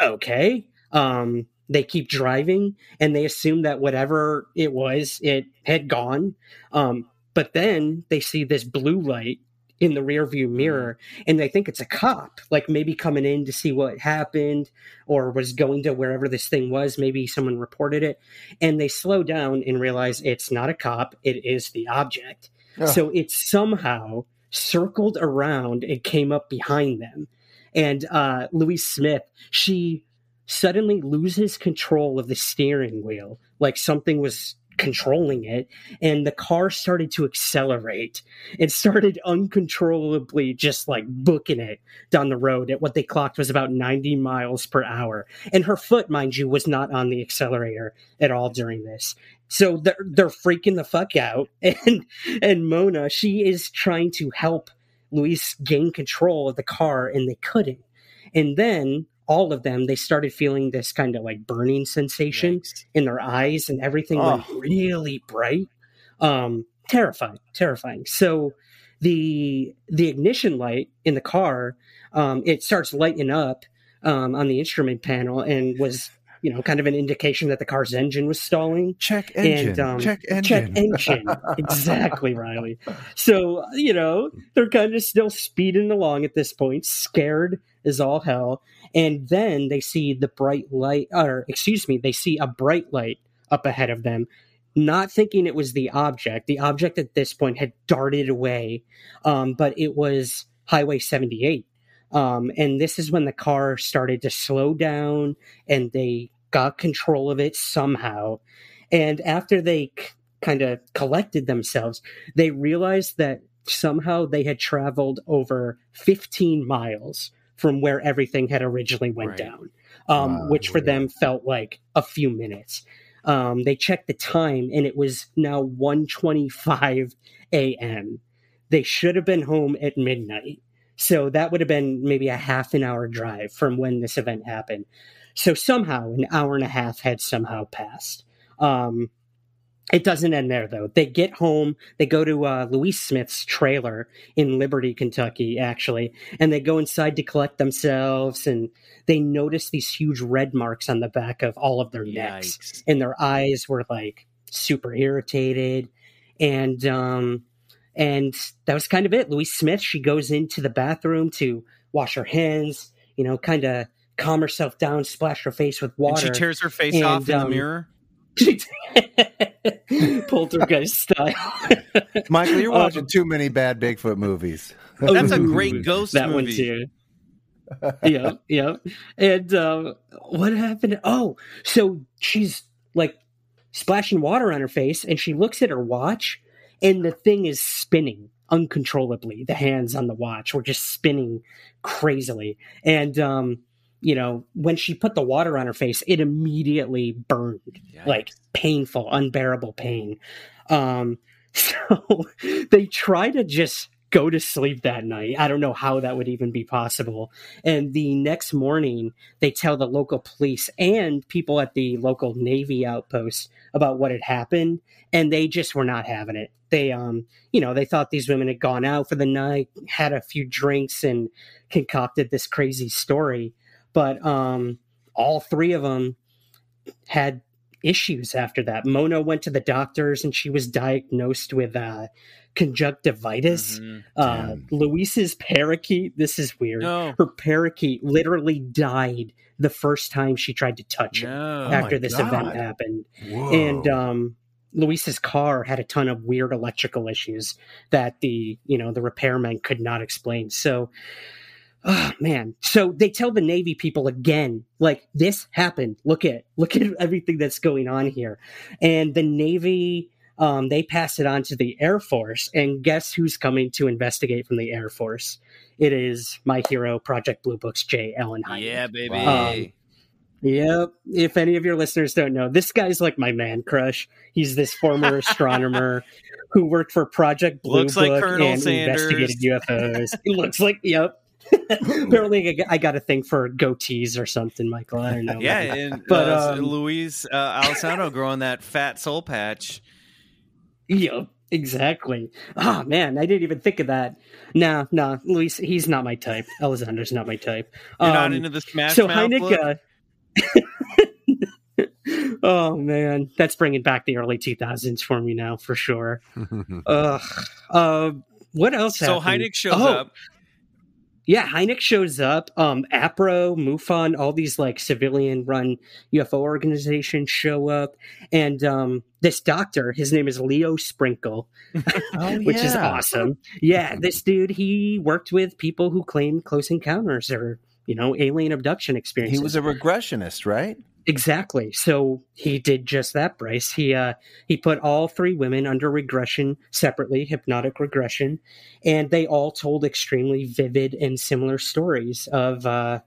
okay. Um, they keep driving and they assume that whatever it was, it had gone. Um, but then they see this blue light in the rearview mirror, and they think it's a cop, like maybe coming in to see what happened or was going to wherever this thing was. Maybe someone reported it, and they slow down and realize it's not a cop. It is the object. Oh. So it somehow circled around. It came up behind them. And uh, Louise Smith, she suddenly loses control of the steering wheel. Like something was controlling it, and the car started to accelerate. It started uncontrollably just like booking it down the road at what they clocked was about ninety miles per hour. And her foot, mind you, was not on the accelerator at all during this. So they're, they're freaking the fuck out. And, and Mona, she is trying to help Luis gain control of the car, and they couldn't. And then all of them, they started feeling this kind of like burning sensation Yikes. in their eyes, and everything oh. went really bright. Um, terrifying, terrifying. So the the ignition light in the car, um, it starts lighting up um, on the instrument panel, and was, you know, kind of an indication that the car's engine was stalling. Check engine. And, um, check engine. Check engine. Exactly, Riley. So, you know, they're kind of still speeding along at this point, scared as all hell. And then they see the bright light, or excuse me, they see a bright light up ahead of them, not thinking it was the object. The object at this point had darted away, um, but it was Highway seventy-eight. Um, and this is when the car started to slow down, and they got control of it somehow. And after they c- kind of collected themselves, they realized that somehow they had traveled over fifteen miles from where everything had originally went right. down, um, wow, which for yeah. them felt like a few minutes. Um, they checked the time, and it was now one twenty-five a.m. They should have been home at midnight. So that would have been maybe a half an hour drive from when this event happened. So somehow an hour and a half had somehow passed. Um, it doesn't end there, though. They get home. They go to uh, Louise Smith's trailer in Liberty, Kentucky, actually. And they go inside to collect themselves. And they notice these huge red marks on the back of all of their necks. Yikes. And their eyes were like super irritated. And um And that was kind of it. Louise Smith, she goes into the bathroom to wash her hands, you know, kind of calm herself down, splash her face with water. And she tears her face and, off in um, the mirror. She t- Poltergeist style. Michael, you're watching um, too many bad Bigfoot movies. That's a great ghost that movie. That one too. Yeah, yeah. And um, what happened? Oh, so she's like splashing water on her face, and she looks at her watch. And the thing is spinning uncontrollably. The hands on the watch were just spinning crazily. And, um, you know, when she put the water on her face, it immediately burned, Yikes. like painful, unbearable pain. Um, so they try to just go to sleep that night. I don't know how that would even be possible. And the next morning, they tell the local police and people at the local Navy outpost about what had happened, and they just were not having it. They, um, you know, they thought these women had gone out for the night, had a few drinks, and concocted this crazy story. But um, all three of them had issues after that. Mona went to the doctors, and she was diagnosed with uh, conjunctivitis. Mm-hmm. Uh, Luis's parakeet, this is weird. No. Her parakeet literally died the first time she tried to touch no. it after oh this God. event happened. Whoa. And um, Luis's car had a ton of weird electrical issues that the, you know, the repairmen could not explain. So, oh, man. So they tell the Navy people again, like, this happened. Look at look at everything that's going on here. And the Navy, um, they pass it on to the Air Force. And guess who's coming to investigate from the Air Force? It is my hero, Project Blue Book's J. Allen Hynek. Yeah, baby. Um, Yep. If any of your listeners don't know, this guy's like my man crush. He's this former astronomer who worked for Project Blue looks Book like Colonel and Sanders. Investigated U F Os. He looks like, yep. Apparently, I got a thing for goatees or something, Michael. I don't know. Yeah, and, but uh, um, Luis uh, Elizondo growing that fat soul patch. Yep, exactly. Oh man, I didn't even think of that. Nah, nah, Luis, he's not my type. Elizondo's not my type. You're um, not into the smash so mouth Hynek, look? Uh, oh man, that's bringing back the early two thousands for me now for sure. Ugh. Uh, what else? So happened? Hynek shows oh. up. Yeah, Hynek shows up. Um, APRO, MUFON, all these like civilian-run U F O organizations show up, and um, this doctor, his name is Leo Sprinkle, oh, which yeah. is awesome. Yeah, this dude, he worked with people who claimed close encounters or, you know, alien abduction experiences. He was a regressionist, right? Exactly. So he did just that, Bryce. He uh, he put all three women under regression separately, hypnotic regression, and they all told extremely vivid and similar stories of uh,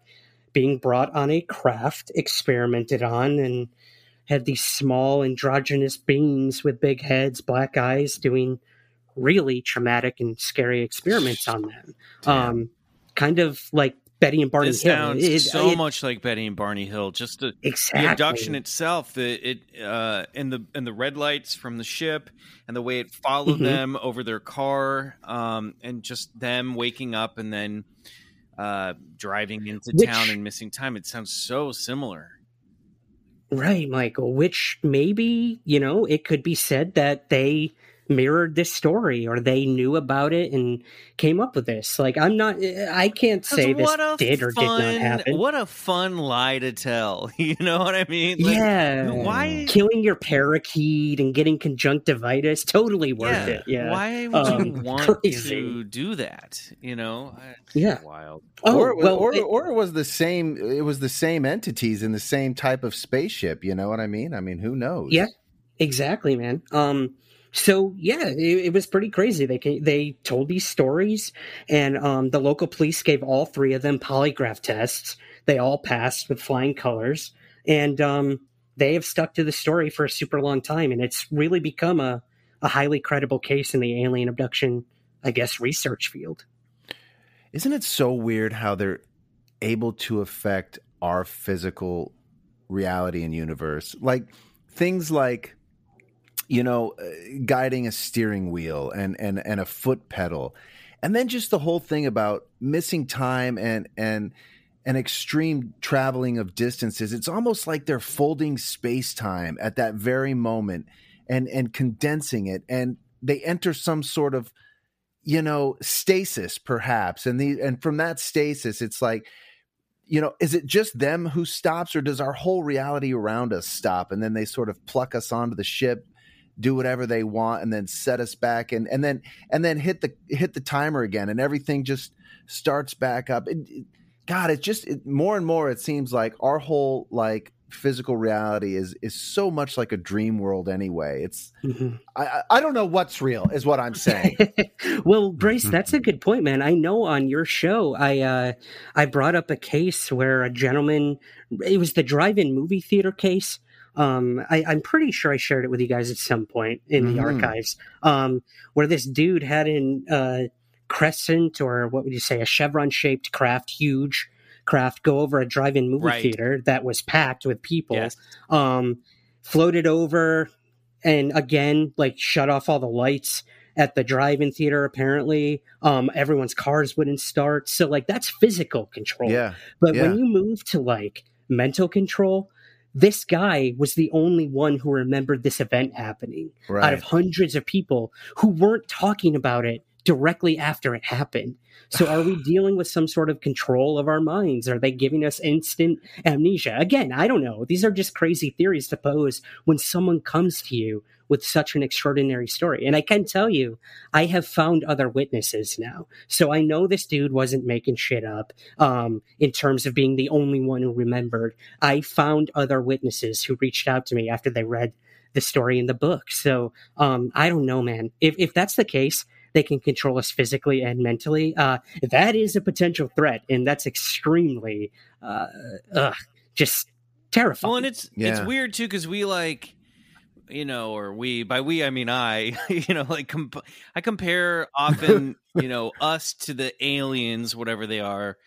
being brought on a craft, experimented on, and had these small androgynous beings with big heads, black eyes, doing really traumatic and scary experiments on them. Um, kind of like Betty and Barney this Hill. Sounds it, it, so it, much like Betty and Barney Hill. Just the, exactly. the abduction itself, the it uh, and the and the red lights from the ship, and the way it followed mm-hmm. them over their car, um, and just them waking up and then uh, driving into which, town and missing time. It sounds so similar, right, Michael? Which maybe, you know, it could be said that they mirrored this story, or they knew about it and came up with this. Like, I'm not, I can't say this did or did not happen. What a fun lie to tell. You know what I mean? Like, yeah. Why killing your parakeet and getting conjunctivitis? Totally worth yeah. it. Yeah. Why would um, you want crazy. to do that? You know? Yeah. Wild. Oh, or, well, or, it, or it was the same. It was the same entities in the same type of spaceship. You know what I mean? I mean, who knows? Yeah. Exactly, man. Um. So, yeah, it, it was pretty crazy. They came, they told these stories, and um, the local police gave all three of them polygraph tests. They all passed with flying colors, and um, they have stuck to the story for a super long time, and it's really become a, a highly credible case in the alien abduction, I guess, research field. Isn't it so weird how they're able to affect our physical reality and universe? Like, things like, you know, uh, guiding a steering wheel and, and, and a foot pedal. And then just the whole thing about missing time and, and, and extreme traveling of distances. It's almost like they're folding space-time at that very moment and, and condensing it. And they enter some sort of, you know, stasis perhaps. And the, and from that stasis, it's like, you know, is it just them who stops, or does our whole reality around us stop? And then they sort of pluck us onto the ship, do whatever they want, and then set us back, and, and then and then hit the hit the timer again, and everything just starts back up. It, it, God, it's just it, more and more. It seems like our whole like physical reality is is so much like a dream world. Anyway, it's mm-hmm. I I don't know what's real is what I'm saying. Well, Bryce, that's a good point, man. I know on your show, I uh, I brought up a case where a gentleman. It was the drive-in movie theater case. Um, I, I'm pretty sure I shared it with you guys at some point in the mm-hmm. archives, um, where this dude had an uh, crescent, or what would you say, a chevron-shaped craft, huge craft, go over a drive-in movie right. theater that was packed with people, yes. um, floated over and, again, like, shut off all the lights at the drive-in theater, apparently. Um, everyone's cars wouldn't start. So, like, that's physical control. Yeah. But yeah. when you move to, like, mental control, this guy was the only one who remembered this event happening right. out of hundreds of people who weren't talking about it directly after it happened. So are we dealing with some sort of control of our minds? Are they giving us instant amnesia? Again, I don't know. These are just crazy theories to pose when someone comes to you with such an extraordinary story. And I can tell you, I have found other witnesses now. So I know this dude wasn't making shit up um, in terms of being the only one who remembered. I found other witnesses who reached out to me after they read the story in the book. So um, I don't know, man. If, if that's the case, they can control us physically and mentally. Uh, that is a potential threat, and that's extremely uh, ugh, just terrifying. Well, and it's yeah. it's weird too, because we like, you know, or we by we I mean I, you know, like comp- I compare often, you know, us to the aliens, whatever they are,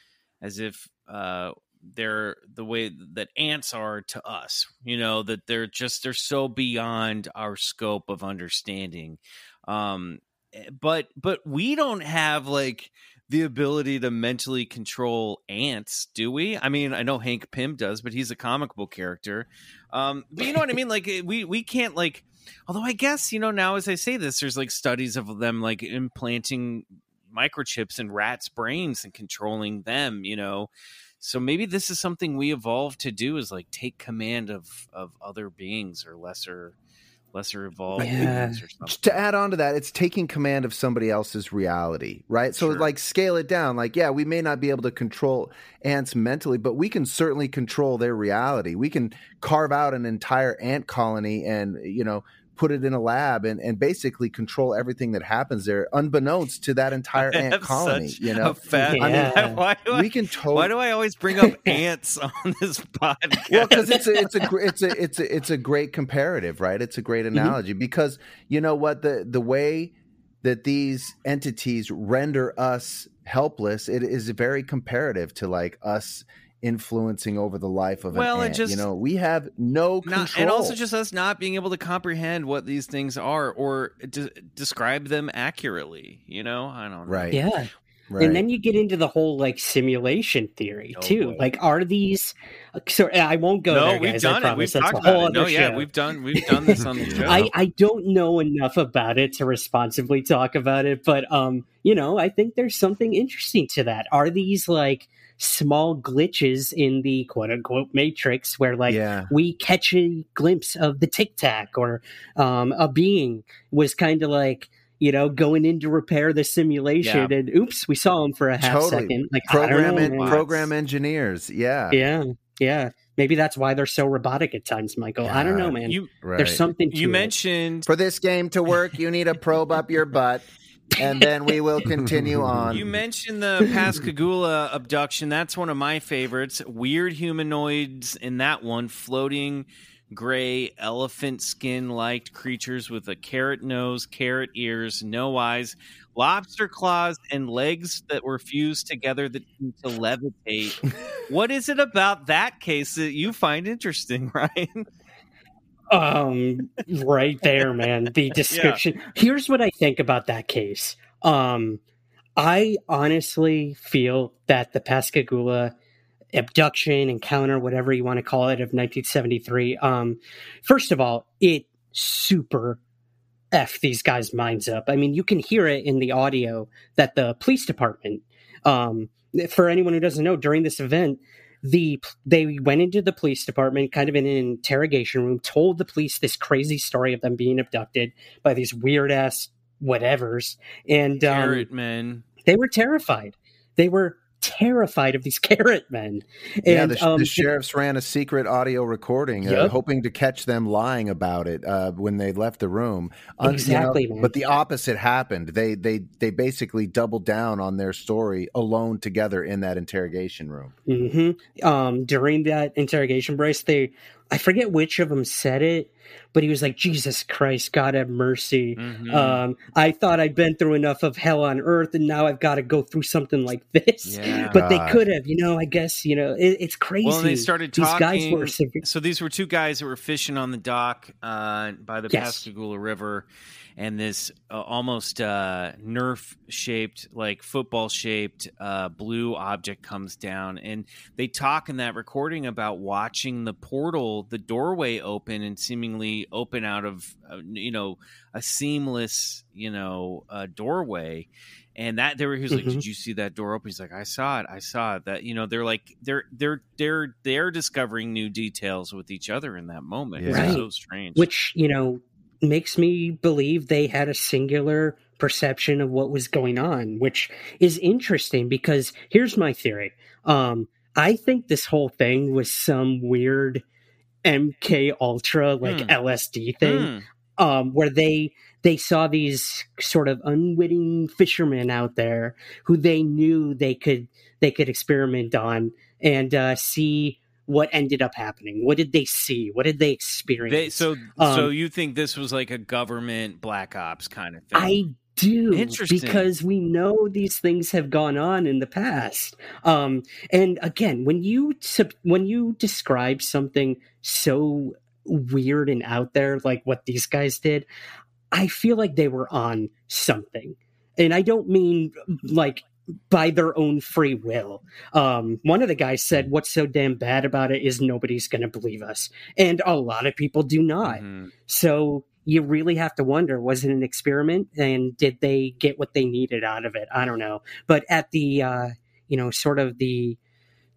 as if uh, they're the way that ants are to us. You know, that they're just they're so beyond our scope of understanding. Um, But but we don't have, like, the ability to mentally control ants, do we? I mean, I know Hank Pym does, but he's a comic book character. Um, but you know what I mean? Like, we, we can't, like... Although I guess, you know, now as I say this, there's, like, studies of them, like, implanting microchips in rats' brains and controlling them, you know? So maybe this is something we evolved to do, is, like, take command of, of other beings or lesser... lesser evolved yeah. or something. To add on to that, it's taking command of somebody else's reality, right? So sure. like scale it down. Like, yeah, we may not be able to control ants mentally, but we can certainly control their reality. We can carve out an entire ant colony and, you know, put it in a lab and, and basically control everything that happens there, unbeknownst to that entire I ant colony. You know, fat, yeah. I mean, why, why do we I, can totally. Why do I always bring up ants on this podcast? Well, because it's a, it's a it's a it's a it's a great comparative, right? It's a great analogy mm-hmm. because you know what the the way that these entities render us helpless, it is very comparative to like us influencing over the life of an well, ant. It just, you know, we have no control. Not, and also just us not being able to comprehend what these things are or de- describe them accurately, you know? I don't know. Right. Yeah. Right. And then you get into the whole, like, simulation theory, oh, too. Boy. Like, are these... So I won't go no, there, guys. We've done it. We've That's talked about it. No, yeah, show. we've done we've done this on the show. I, I don't know enough about it to responsibly talk about it, but, um, you know, I think there's something interesting to that. Are these, like... small glitches in the quote-unquote matrix where like yeah. we catch a glimpse of the tic-tac or um a being was kind of like, you know, going in to repair the simulation yeah. and oops, we saw him for a half totally. second. Like program know, en- program engineers yeah yeah yeah maybe that's why they're so robotic at times, Michael. Yeah. I don't know, man. You, right. There's something to you it. mentioned for this game to work you need a probe up your butt. And then we will continue on. You mentioned the Pascagoula abduction. That's one of my favorites. Weird humanoids in that one. Floating gray elephant skin-like creatures with a carrot nose, carrot ears, no eyes, lobster claws, and legs that were fused together that seem to levitate. What is it about that case that you find interesting, Ryan? Um, right there, man. The description. Yeah. Here's what I think about that case. Um, I honestly feel that the Pascagoula abduction, encounter, whatever you want to call it, of nineteen seventy-three. Um, first of all, it super F these guys' minds up. I mean, you can hear it in the audio that the police department, um, for anyone who doesn't know, during this event, The they went into the police department, kind of in an interrogation room, told the police this crazy story of them being abducted by these weird ass whatevers, and carrot um, men. They were terrified. They were terrified of these carrot men. And, yeah, the, um, the sheriffs they, ran a secret audio recording, yep. uh, hoping to catch them lying about it uh, when they left the room. Un- exactly, you know, man. But the opposite happened. They they they basically doubled down on their story alone together in that interrogation room. Mm-hmm. Um, during that interrogation, Bryce, they I forget which of them said it, but he was like, Jesus Christ, God have mercy. Mm-hmm. Um, I thought I'd been through enough of hell on earth, and now I've got to go through something like this. Yeah. But they could have, you know, I guess, you know, it, it's crazy. Well, they started talking. These guys were severe. So these were two guys that were fishing on the dock uh, by the yes. Pascagoula River, and this uh, almost uh, Nerf-shaped, like football-shaped uh, blue object comes down. And they talk in that recording about watching the portal, the doorway open and seemingly open out of, uh, you know, a seamless, you know, uh, doorway. And that they were, he was mm-hmm. like, did you see that door open? He's like, I saw it. I saw it. That, you know, they're like, they're, they're, they're, they're discovering new details with each other in that moment. Yeah. Right. It's so strange. Which, you know, makes me believe they had a singular perception of what was going on, which is interesting because here's my theory. Um, I think this whole thing was some weird M K Ultra, like mm. L S D thing, mm. um, where they they saw these sort of unwitting fishermen out there who they knew they could they could experiment on and uh, see what ended up happening. What did they see? What did they experience? They, so, um, so you think this was like a government black ops kind of thing? I do. Interesting. Because we know these things have gone on in the past. Um, and again, when you when you describe something so weird and out there like what these guys did, I feel like they were on something. And I don't mean like by their own free will. Um, one of the guys said, what's so damn bad about it is nobody's going to believe us. And a lot of people do not. Mm-hmm. So you really have to wonder, was it an experiment and did they get what they needed out of it? I don't know. But at the, uh, you know, sort of the,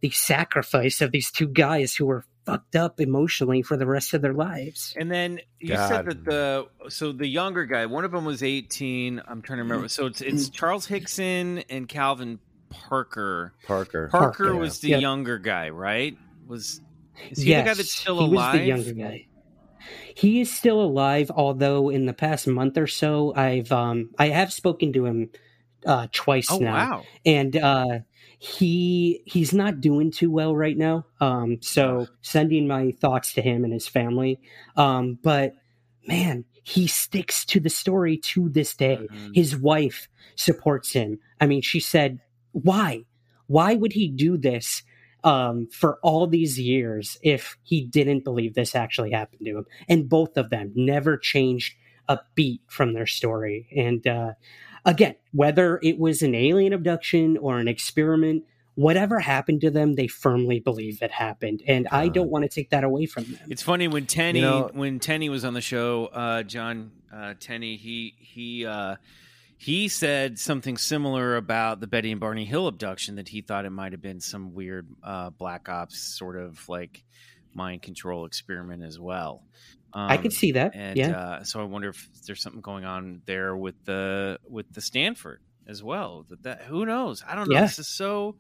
the sacrifice of these two guys who were fucked up emotionally for the rest of their lives. And then you God. said that the so the younger guy, one of them was eighteen. I'm trying to remember. So it's it's Charles Hickson and Calvin Parker. Parker. Parker, Parker was the yep. younger guy, right? Was is he yes. the guy that's still alive? He was the younger guy. He is still alive, although in the past month or so, I've um I have spoken to him uh, twice oh, now. Wow. And uh He he's not doing too well right now. Um, so sending my thoughts to him and his family. Um, but man, he sticks to the story to this day. Mm-hmm. His wife supports him. I mean, she said, why? Why would he do this um, for all these years if he didn't believe this actually happened to him? And both of them never changed a beat from their story. And uh again, whether it was an alien abduction or an experiment, whatever happened to them, they firmly believe it happened. And I don't want to take that away from them. It's funny when Tenney, you know, when Tenney was on the show, uh, John uh, Tenney, he he uh, he said something similar about the Betty and Barney Hill abduction, that he thought it might have been some weird uh, black ops sort of like mind control experiment as well. Um, I could see that. And, yeah. Uh, so I wonder if there's something going on there with the with the Stanford as well. That, that who knows? I don't know. Yeah. This is so.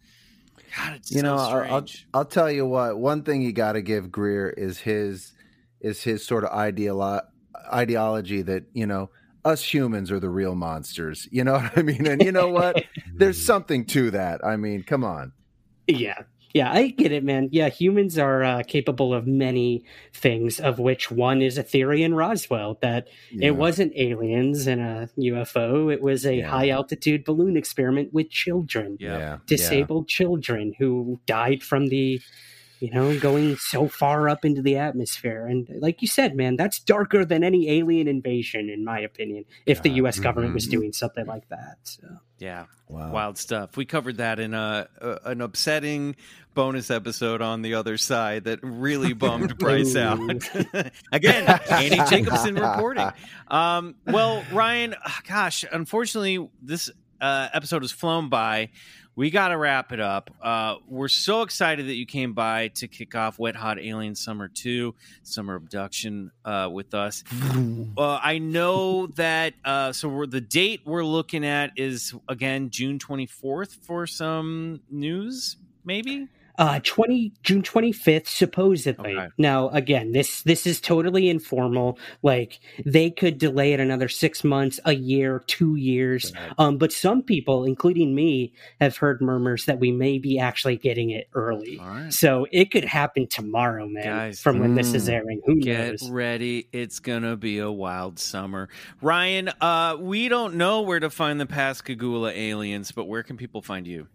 God, it's you so know, strange. I'll, I'll tell you what. One thing you got to give Greer is his is his sort of ideolo- ideology that, you know, us humans are the real monsters. You know what I mean? And you know what? There's something to that. I mean, come on. Yeah. Yeah, I get it, man. Yeah, humans are uh, capable of many things, of which one is a theory in Roswell that yeah. it wasn't aliens and a U F O. It was a yeah. high-altitude balloon experiment with children, yeah. disabled yeah. children who died from the, you know, going so far up into the atmosphere. And like you said, man, that's darker than any alien invasion, in my opinion, if yeah. the U S government mm-hmm. was doing something like that. So. Yeah. Wow. Wild stuff. We covered that in a, a an upsetting bonus episode on the other side that really bummed Bryce out. Again, Annie Jacobson reporting. Um, well, Ryan, gosh, unfortunately, this uh, episode has flown by. We got to wrap it up. Uh, we're so excited that you came by to kick off Wet Hot Alien Summer two, Summer Abduction uh, with us. Uh, I know that, uh, so we're, the date we're looking at is, again, June twenty-fourth for some news, maybe? Uh, twenty June twenty fifth, supposedly. Okay. Now, again, this this is totally informal. Like, they could delay it another six months, a year, two years. Okay. Um, but some people, including me, have heard murmurs that we may be actually getting it early. All right. So it could happen tomorrow, man. Guys, from when mm, this is airing, who get knows? Get ready. It's gonna be a wild summer. Ryan, uh, we don't know where to find the Pascagoula aliens, but where can people find you?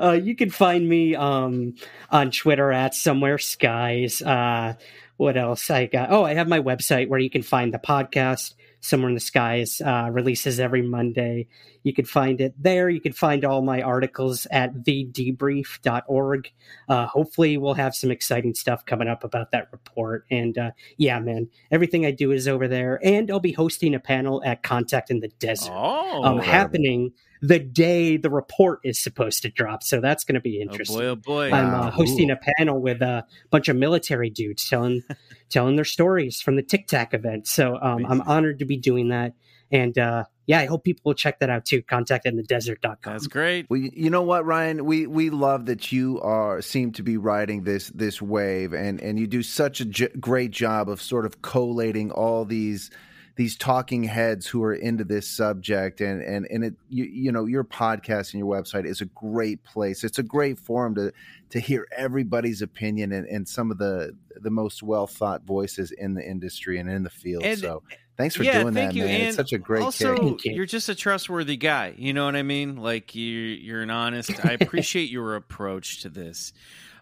uh, you can find me um, on Twitter at Somewhere Skies. Uh, what else I got? Oh, I have my website where you can find the podcast. Somewhere in the Skies uh, releases every Monday. You can find it there. You can find all my articles at the debrief dot org. Uh, hopefully we'll have some exciting stuff coming up about that report. And uh, yeah, man, everything I do is over there. And I'll be hosting a panel at Contact in the Desert. Oh, um, happening the day the report is supposed to drop. So that's going to be interesting. Oh boy, oh boy. I'm uh, hosting Ooh. a panel with a bunch of military dudes telling telling their stories from the Tic Tac event. So um, I'm honored to be doing that. And uh, yeah, I hope people will check that out too. contact in the desert dot com. That's great. Well, you know what, Ryan? We we love that you are seem to be riding this this wave, and, and you do such a j- great job of sort of collating all these these talking heads who are into this subject, and and and it you, you know your podcast and your website is a great place. It's a great forum to to hear everybody's opinion and, and some of the the most well thought voices in the industry and in the field. And, so. Thanks for yeah, doing thank that, you. man. And it's such a great also, kick. Also, you're just a trustworthy guy. You know what I mean? Like, you, you're an honest. I appreciate your approach to this.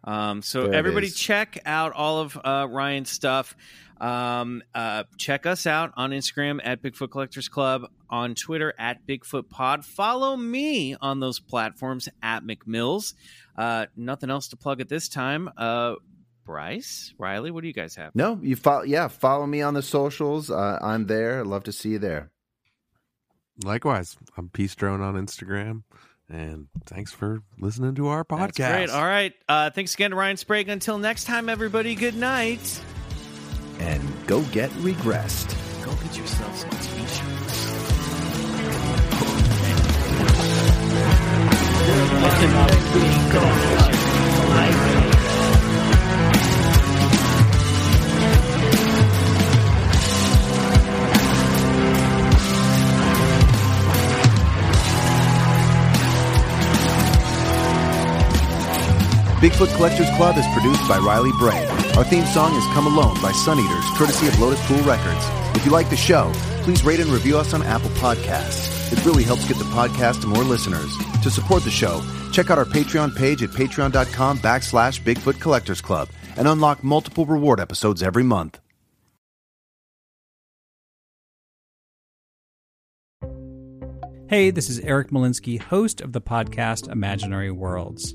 Um, so there everybody check out all of uh, Ryan's stuff. Um, uh, check us out on Instagram at Bigfoot Collectors Club, on Twitter at Bigfoot Pod. Follow me on those platforms at McMills. Uh, nothing else to plug at this time. Uh Bryce, Riley, what do you guys have? No, you follow. Yeah, follow me on the socials. Uh, I'm there. I'd love to see you there. Likewise, I'm Peace Drone on Instagram. And thanks for listening to our podcast. That's great. All right. Uh, thanks again to Ryan Sprague. Until next time, everybody. Good night. And go get regressed. Go get yourself some t-shirts. Bigfoot Collectors Club is produced by Riley Bray. Our theme song is Come Alone by Sun Eaters, courtesy of Lotus Pool Records. If you like the show, please rate and review us on Apple Podcasts. It really helps get the podcast to more listeners. To support the show, check out our Patreon page at patreon.com backslash Bigfoot Collectors Club and unlock multiple reward episodes every month. Hey, this is Eric Malinsky, host of the podcast Imaginary Worlds.